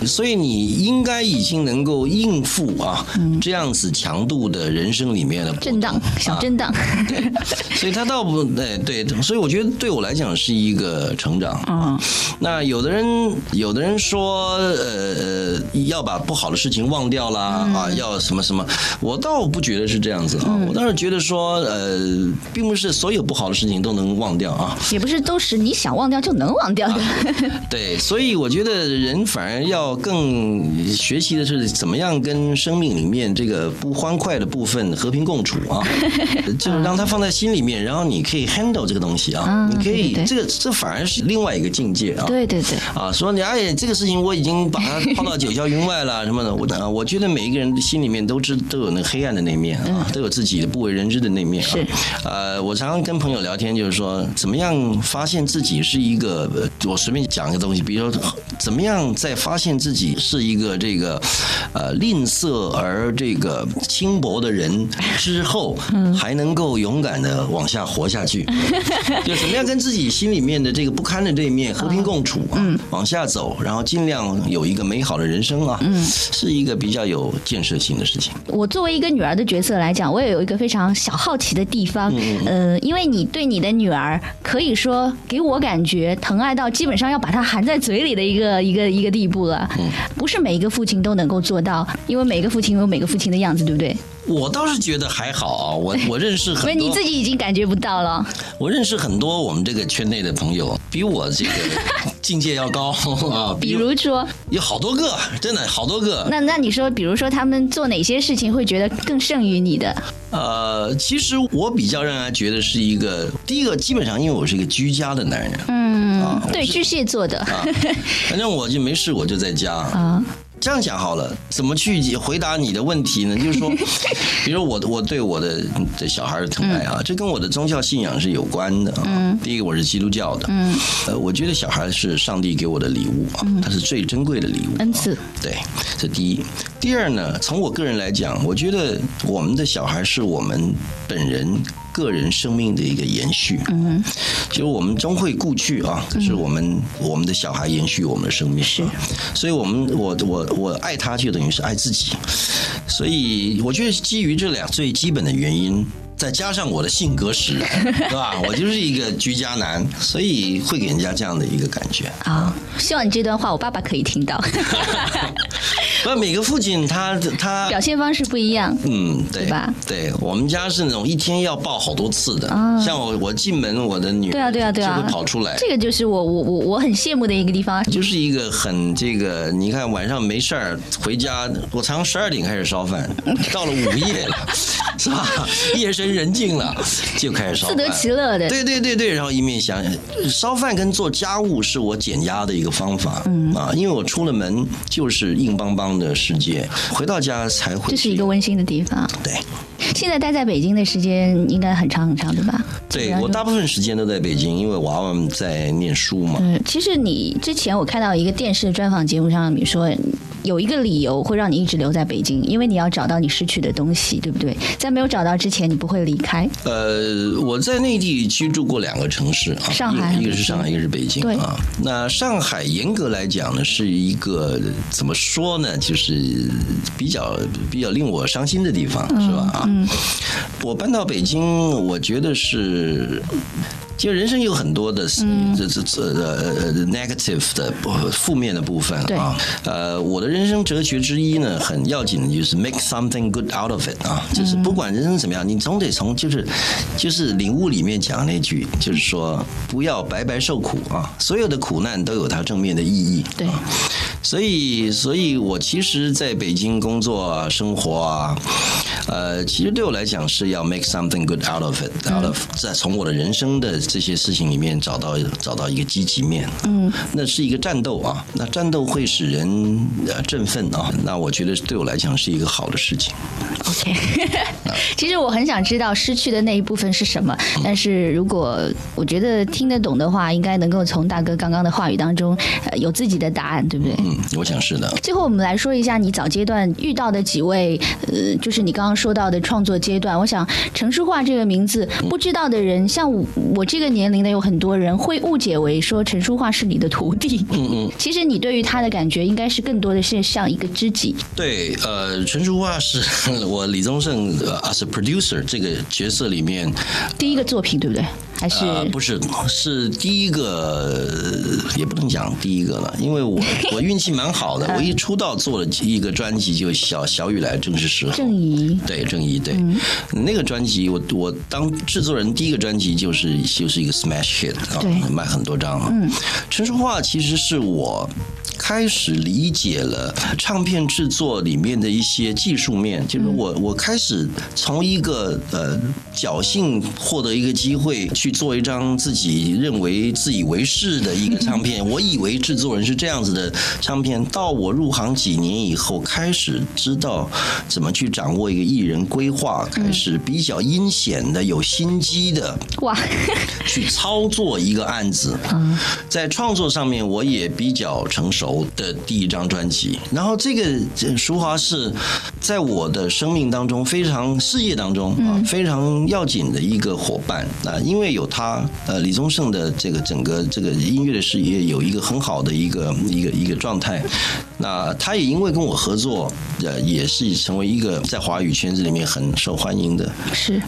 对，所以你应该已经能够应付啊，嗯、这样子强度的人生里面的震荡，小震荡。啊、所以它倒不对，对，所以我觉得对我来讲是一个成长啊。嗯、那有的人有的人说，呃，要把不好的事情忘掉啦，嗯、啊，要什么什么，我倒不觉得是这样子啊。嗯、我倒是觉得说，呃，并不是所有不好的事情都能忘掉啊，也不是都是你。你想忘掉就能忘掉的，啊、对，所以我觉得人反而要更学习的是怎么样跟生命里面这个不欢快的部分和平共处啊，就是让它放在心里面，然后你可以 handle 这个东西啊，啊你可以对对对这个这反而是另外一个境界啊，对对对，啊，说你哎这个事情我已经把它抛到九霄云外了什么的，我啊我觉得每一个人心里面都知都有那个黑暗的那面啊，嗯、都有自己的不为人知的那面啊，是，呃，我常常跟朋友聊天就是说怎么样发现自己。自己是一个，我随便讲一个东西，比如说怎么样在发现自己是一个这个呃吝啬而这个轻薄的人之后，还能够勇敢的往下活下去，嗯、就怎么样跟自己心里面的这个不堪的这一面和平共处啊，嗯、往下走，然后尽量有一个美好的人生啊，嗯、是一个比较有建设性的事情。我作为一个女儿的角色来讲，我也有一个非常小好奇的地方，嗯、呃，因为你对你的女儿可以说给我。我感觉疼爱到基本上要把它含在嘴里的一个一个一个地步了，嗯、不是每一个父亲都能够做到，因为每个父亲有每个父亲的样子，对不对？我倒是觉得还好啊，我我认识很多，你自己已经感觉不到了。我认识很多我们这个圈内的朋友，比我这个境界要高啊。比如说，有好多个，真的好多个。那那你说，比如说他们做哪些事情会觉得更胜于你的？呃，其实我比较让人觉得是一个，第一个基本上因为我是一个居家的男人，嗯，啊、对，巨蟹座的、啊。反正我就没事，我就在家啊。这样讲好了，怎么去回答你的问题呢？就是说，比如我我对我的的小孩的疼爱啊，嗯、这跟我的宗教信仰是有关的啊。嗯、第一个我是基督教的，嗯、呃，我觉得小孩是上帝给我的礼物啊，嗯、它是最珍贵的礼物、啊，恩赐。对，这第一。第二呢，从我个人来讲，我觉得我们的小孩是我们本人。个人生命的一个延续，嗯，就是我们终会故去啊，可是我们、嗯、我们的小孩延续我们的生命，是，所以我们我我我爱他就等于是爱自己，所以我觉得基于这两最基本的原因。再加上我的性格使然，对吧？我就是一个居家男，所以会给人家这样的一个感觉啊。Oh, 希望你这段话我爸爸可以听到。不，每个父亲他他表现方式不一样，嗯，对，对吧？对，我们家是那种一天要抱好多次的， oh. 像我我进门我的女儿对啊对啊对啊就会跑出来，这个就是我我我我很羡慕的一个地方，就是一个很这个，你看晚上没事儿回家，我常常十二点开始烧饭，到了午夜了。是吧？夜深人静了，就开始烧饭，自得其乐的。对对对对，然后一面想想，烧饭跟做家务是我减压的一个方法、嗯、啊，因为我出了门就是硬邦邦的世界，回到家才会。这是一个温馨的地方。对。现在待在北京的时间应该很长很长，对吧？对，我大部分时间都在北京，因为娃娃们在念书嘛。嗯，其实你之前我看到一个电视专访节目上，你说有一个理由会让你一直留在北京，因为你要找到你失去的东西，对不对？在没有找到之前，你不会离开。呃，我在内地居住过两个城市啊，上海，一个是上海，一个是北京啊。那上海严格来讲呢，是一个怎么说呢，就是比较比较令我伤心的地方，嗯、是吧？啊、嗯，我搬到北京，我觉得是。其实人生有很多的这这这呃 negative 的负面的部分啊。呃，我的人生哲学之一呢，很要紧的就是 make something good out of it 啊，就是不管人生怎么样，你总得从就是就是领悟里面讲那句，就是说不要白白受苦啊，所有的苦难都有它正面的意义。对，所以所以我其实在北京工作啊、生活啊，呃，其实对我来讲是要 make something good out of it， out of 再从我的人生的这些事情里面找到找到一个积极面，嗯，那是一个战斗啊，那战斗会使人呃振奋啊，那我觉得对我来讲是一个好的事情。OK， 其实我很想知道失去的那一部分是什么，嗯、但是如果我觉得听得懂的话，应该能够从大哥刚刚的话语当中、呃、有自己的答案，对不对？嗯，我想是的。最后我们来说一下你早阶段遇到的几位，呃，就是你刚刚说到的创作阶段，我想程书画这个名字不知道的人，嗯、像我。我这个年龄的有很多人会误解为说陈淑桦是你的徒弟，嗯嗯，其实你对于他的感觉应该是更多的是像一个知己。对，呃，陈淑桦是我李宗盛 as a producer 这个角色里面第一个作品，对不对？还是、呃、不是是第一个，也不能讲第一个了，因为我我运气蛮好的，我一出道做了一个专辑，就小小雨来正是时候，郑怡，对，郑怡，对、嗯，那个专辑我我当制作人第一个专辑就是。就是一个 smash hit 啊、哦，卖很多张啊、哦。嗯，陈淑桦其实是我开始理解了唱片制作里面的一些技术面，就是我、嗯、我开始从一个呃侥幸获得一个机会去做一张自己认为自以为是的一个唱片，我以为制作人是这样子的唱片，到我入行几年以后，开始知道怎么去掌握一个艺人规划，开始比较阴险的、有心机的哇。去操作一个案子，在创作上面我也比较成熟的第一张专辑。然后这个淑桦是在我的生命当中非常事业当中、啊、非常要紧的一个伙伴啊，因为有他，呃，李宗盛的这个整个这个音乐的事业有一个很好的一个一个一个状态。那他也因为跟我合作，呃，也是成为一个在华语圈子里面很受欢迎的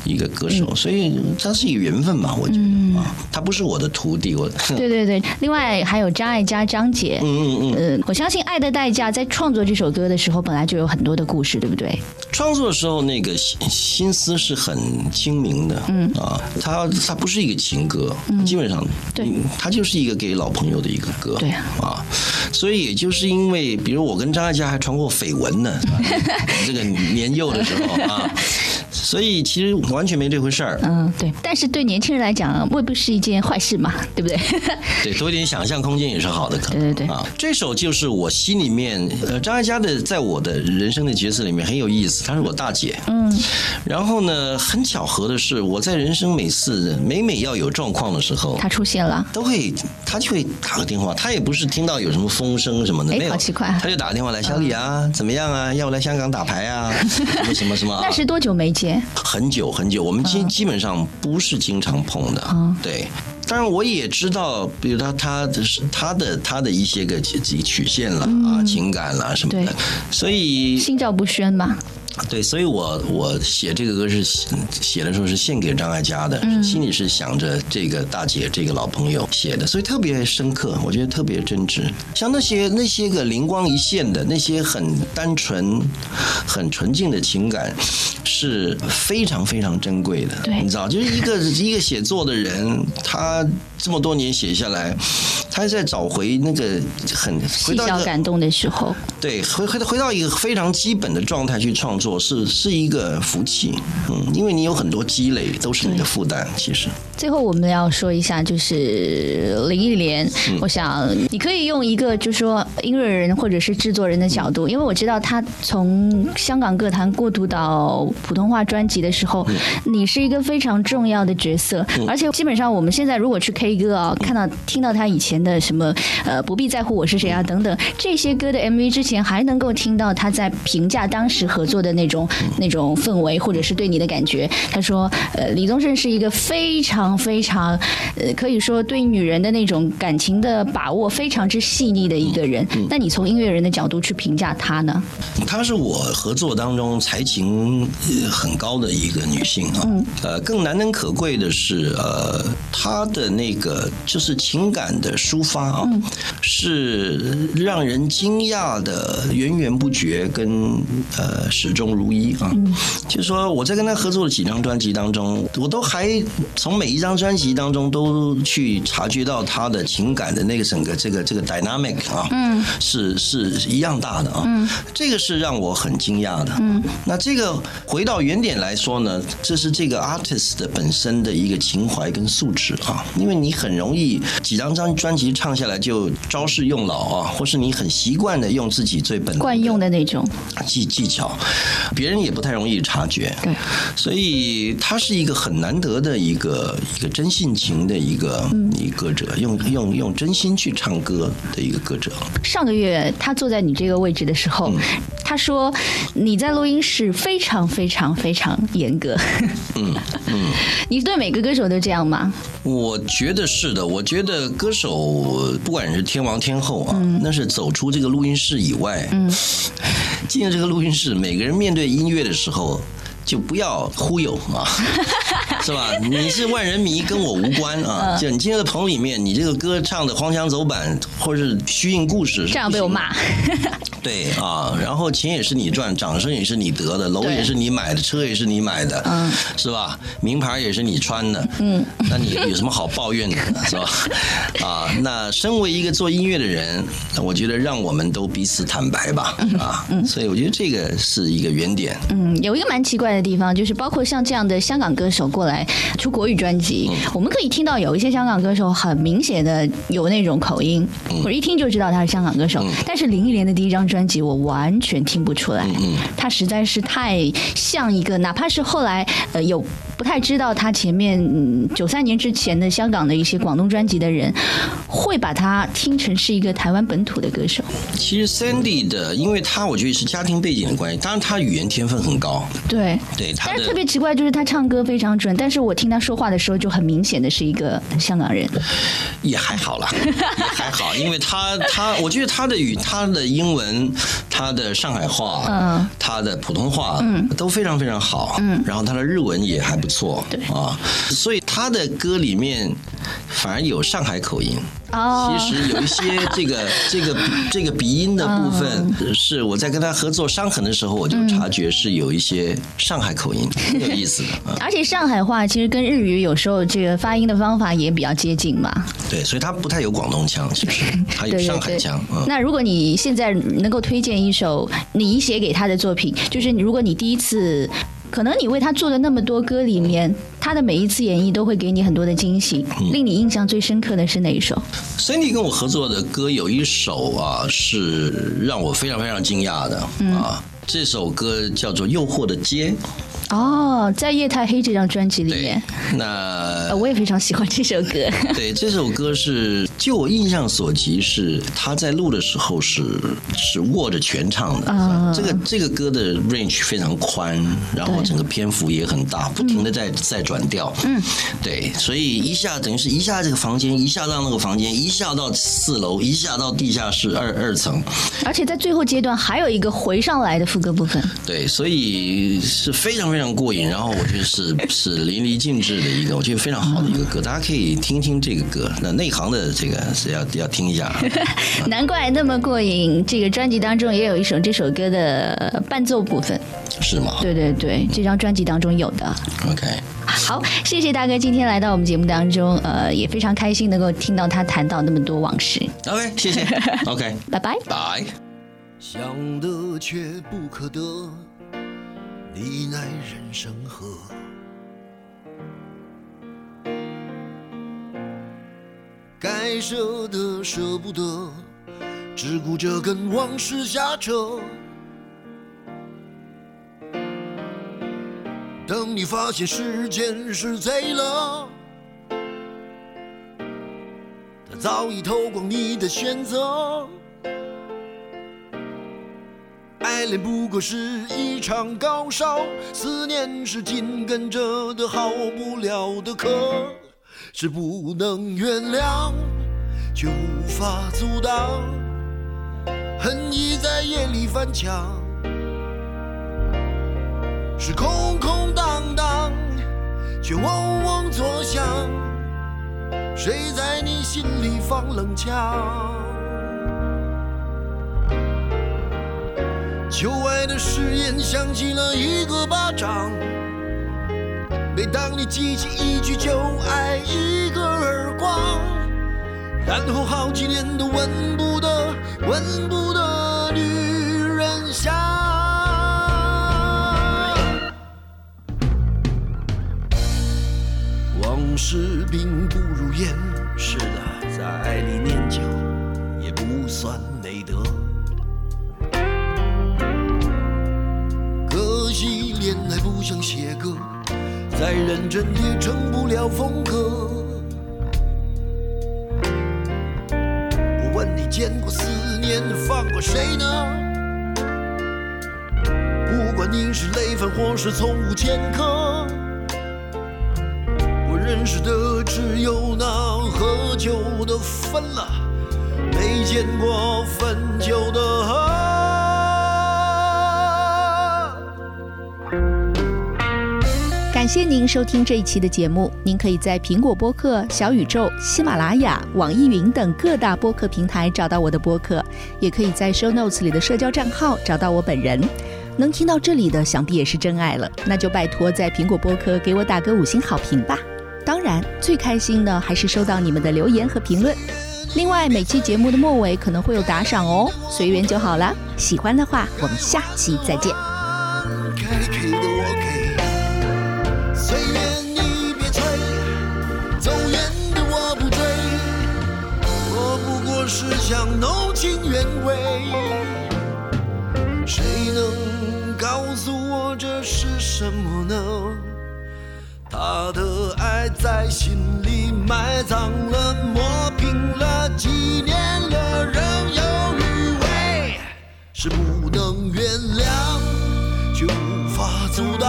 一个歌手，嗯、所以他是一个缘分嘛，我觉得、嗯、啊，他不是我的徒弟，我对对对。另外还有张艾嘉张姐，嗯嗯嗯、呃，我相信《爱的代价》在创作这首歌的时候，本来就有很多的故事，对不对？创作的时候那个心思是很精明的，嗯啊，他他不是一个情歌，嗯、基本上对，他就是一个给老朋友的一个歌，对 啊, 啊，所以也就是因为。比如我跟张艾嘉还传过绯闻呢，这个年幼的时候啊，所以其实完全没这回事儿。嗯，对。但是对年轻人来讲，未必是一件坏事嘛，对不对？对，多一点想象空间也是好的，可能。对对对。啊，这首就是我心里面，呃，张艾嘉的在我的人生的角色里面很有意思，她是我大姐。嗯。然后呢，很巧合的是，我在人生每次每每要有状况的时候，她出现了，都会她就会打个电话，她也不是听到有什么风声什么的，没有，好奇怪。他就打个电话来，小李啊，怎么样啊？要不来香港打牌啊？什么什么什么、啊？那是多久没见？很久很久，我们基基本上不是经常碰的，嗯、对。当然，我也知道，比如他他他的他的一些个曲线了、嗯、啊，情感啦什么的，所以心照不宣嘛。对，所以我我写这个歌是写的时候是献给张艾嘉的、嗯，心里是想着这个大姐这个老朋友写的，所以特别深刻，我觉得特别真挚。像那些那些个灵光一现的那些很单纯、很纯净的情感，是非常非常珍贵的。对，你知道，就是一个一个写作的人，他这么多年写下来，他在找回那个很回到、那个、细小感动的时候，对，回回回到一个非常基本的状态去创作，是是一个福气，嗯，因为你有很多积累都是你的负担。其实最后我们要说一下就是林忆莲、嗯、我想你可以用一个就是说音乐人或者是制作人的角度、嗯、因为我知道他从香港歌坛过渡到普通话专辑的时候、嗯、你是一个非常重要的角色、嗯、而且基本上我们现在如果去 K 歌啊、哦，看到听到他以前的什么呃不必在乎我是谁啊等等这些歌的 M V 之前，还能够听到他在评价当时合作的那种那种氛围或者是对你的感觉。他说呃李宗盛是一个非常非常呃可以说对女人的那种感情的把握非常之细腻的一个人。那、嗯嗯、你从音乐人的角度去评价他呢？他是我合作当中才情很高的一个女性啊、嗯、呃更难能可贵的是呃他的那个就是情感的抒发啊、嗯、是让人惊讶的源源不绝跟呃始终如一啊、嗯、就是说我在跟他合作的几张专辑当中，我都还从每一张专辑当中都去察觉到他的情感的那个整个这个这个 dynamic 啊、嗯、是是一样大的啊、嗯、这个是让我很惊讶的、嗯、那这个回到原点来说呢，这是这个 artist 的本身的一个情怀跟素质啊，因为你很容易几张张专辑唱下来就招式用老啊，或是你很习惯的用自己最本惯用的那种技技巧，别人也不太容易察觉。对，所以他是一个很难得的一个一个真性情的一个、嗯、一个歌者，用用用真心去唱歌的一个歌者。上个月他坐在你这个位置的时候、嗯、他说你在录音室非常非常非常严格。嗯嗯，你对每个歌手都这样吗？我觉得是的，我觉得歌手不管是天王天后啊、嗯、那是走出这个录音室以外、嗯、进了这个录音室，每个人面对音乐的时候就不要忽悠啊，是吧？你是万人迷，跟我无关啊。就你今天的棚里面，你这个歌唱的荒腔走板，或是虚应故事，这样被我骂。对啊，然后钱也是你赚，掌声也是你得的，楼也是你买的，车也是你买的，嗯，是吧？名牌也是你穿的，嗯，那你有什么好抱怨的呢，是吧？啊，那身为一个做音乐的人，我觉得让我们都彼此坦白吧，啊，嗯嗯、所以我觉得这个是一个原点。嗯，有一个蛮奇怪的地方，就是包括像这样的香港歌手过来出国语专辑、嗯、我们可以听到有一些香港歌手很明显的有那种口音、嗯、我一听就知道他是香港歌手、嗯、但是林忆莲的第一张专辑我完全听不出来、嗯嗯、他实在是太像一个，哪怕是后来、呃、有不太知道他前面九三、嗯、年之前的香港的一些广东专辑的人会把他听成是一个台湾本土的歌手。其实 Sandy 的，因为他我觉得是家庭背景的关系，当然他语言天分很高，对对，他但是特别奇怪就是他唱歌非常准，但是我听他说话的时候就很明显的是一个香港人。也还好啦，也还好，因为他他我觉得他的语他的英文他的上海话、嗯、他的普通话、嗯、都非常非常好、嗯、然后他的日文也还不错，对啊，所以他的歌里面反而有上海口音。其实有一些这个这个这个鼻音的部分，是我在跟他合作《伤痕》的时候，我就察觉是有一些上海口音，挺有意思的。而且上海话其实跟日语有时候这个发音的方法也比较接近嘛。对，所以他不太有广东腔，其实他有上海腔。对对对、嗯、那如果你现在能够推荐一首你写给他的作品，就是如果你第一次。可能你为他做的那么多歌里面，他的每一次演绎都会给你很多的惊喜、嗯、令你印象最深刻的是哪一首？ Sandy 跟我合作的歌有一首啊，是让我非常非常惊讶的、嗯、啊，这首歌叫做《诱惑的街》。哦，在《夜太黑》这张专辑里面，那、哦、我也非常喜欢这首歌。对，这首歌是就我印象所及，是他在录的时候是是握着拳唱的。嗯、这个这个歌的 range 非常宽，然后整个篇幅也很大，不停的在、嗯、在转调。嗯，对，所以一下等于是一下这个房间，一下到那个房间，一下到四楼，一下到地下室二二层。而且在最后阶段还有一个回上来的副歌部分。对，所以是非常。非常过瘾，然后我觉得是是淋漓尽致的一个，我觉得非常好的一个歌，大家可以听听这个歌。那内行的这个是要要听一下。难怪那么过瘾，这个专辑当中也有一首这首歌的伴奏部分。是吗？对对对，这张专辑当中有的。OK。好，谢谢大哥今天来到我们节目当中，呃，也非常开心能够听到他谈到那么多往事。OK， 谢谢。OK， 拜拜。拜。想得却不可得，你奈人生何？该舍的舍不得，只顾着跟往事瞎扯。等你发现时间是贼了，它早已偷光你的选择。爱恋不过是一场高烧，思念是紧跟着的好不了的咳，是不能原谅却无法阻挡，恨意在夜里翻墙，是空空荡荡却嗡嗡作响，谁在你心里放冷枪？旧爱的誓言响起了一个巴掌，每当你记起一句旧爱一个耳光，然后好几年都闻不得闻不得女人香。往事并不如烟，是的，在爱里念旧也不算美德。可惜恋爱不想写歌，再认真也成不了风格。我问你见过思念放过谁呢？不管你是累犯或是从无前科，认识的只有那喝酒的分了，没见过分酒的喝。感谢您收听这一期的节目，您可以在苹果播客、小宇宙、喜马拉雅、网易云等各大播客平台找到我的播客，也可以在 show notes 里的社交账号找到我本人。能听到这里的想必也是真爱了，那就拜托在苹果播客给我打个五星好评吧。当然最开心呢还是收到你们的留言和评论，另外每期节目的末尾可能会有打赏哦，随缘就好了。喜欢的话我们下期再见。随缘你别催，走远的我不追，我不过是想弄清原委，谁能告诉我这是什么呢？他的爱在心里埋藏了，磨平了，几年了，仍有余味，是不能原谅却无法阻挡，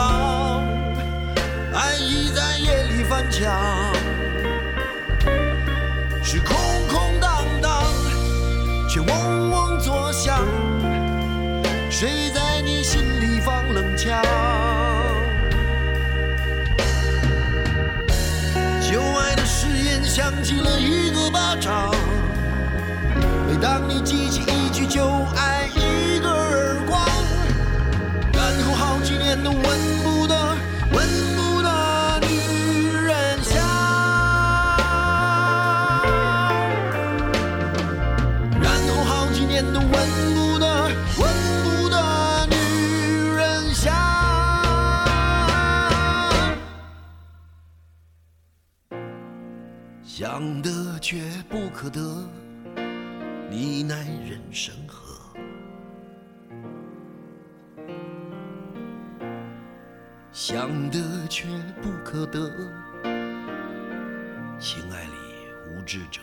爱已在夜里翻墙，是空空荡荡却嗡嗡作响，谁在你心里放冷枪？旧爱的誓言响起了一个巴掌，每当你记起一句旧爱一个耳光，然后好几年都闻不得闻不得女人香。然后好几年都闻不得闻不得女人香。想得却不可得，你奈人生何？想得却不可得，情爱里无知者。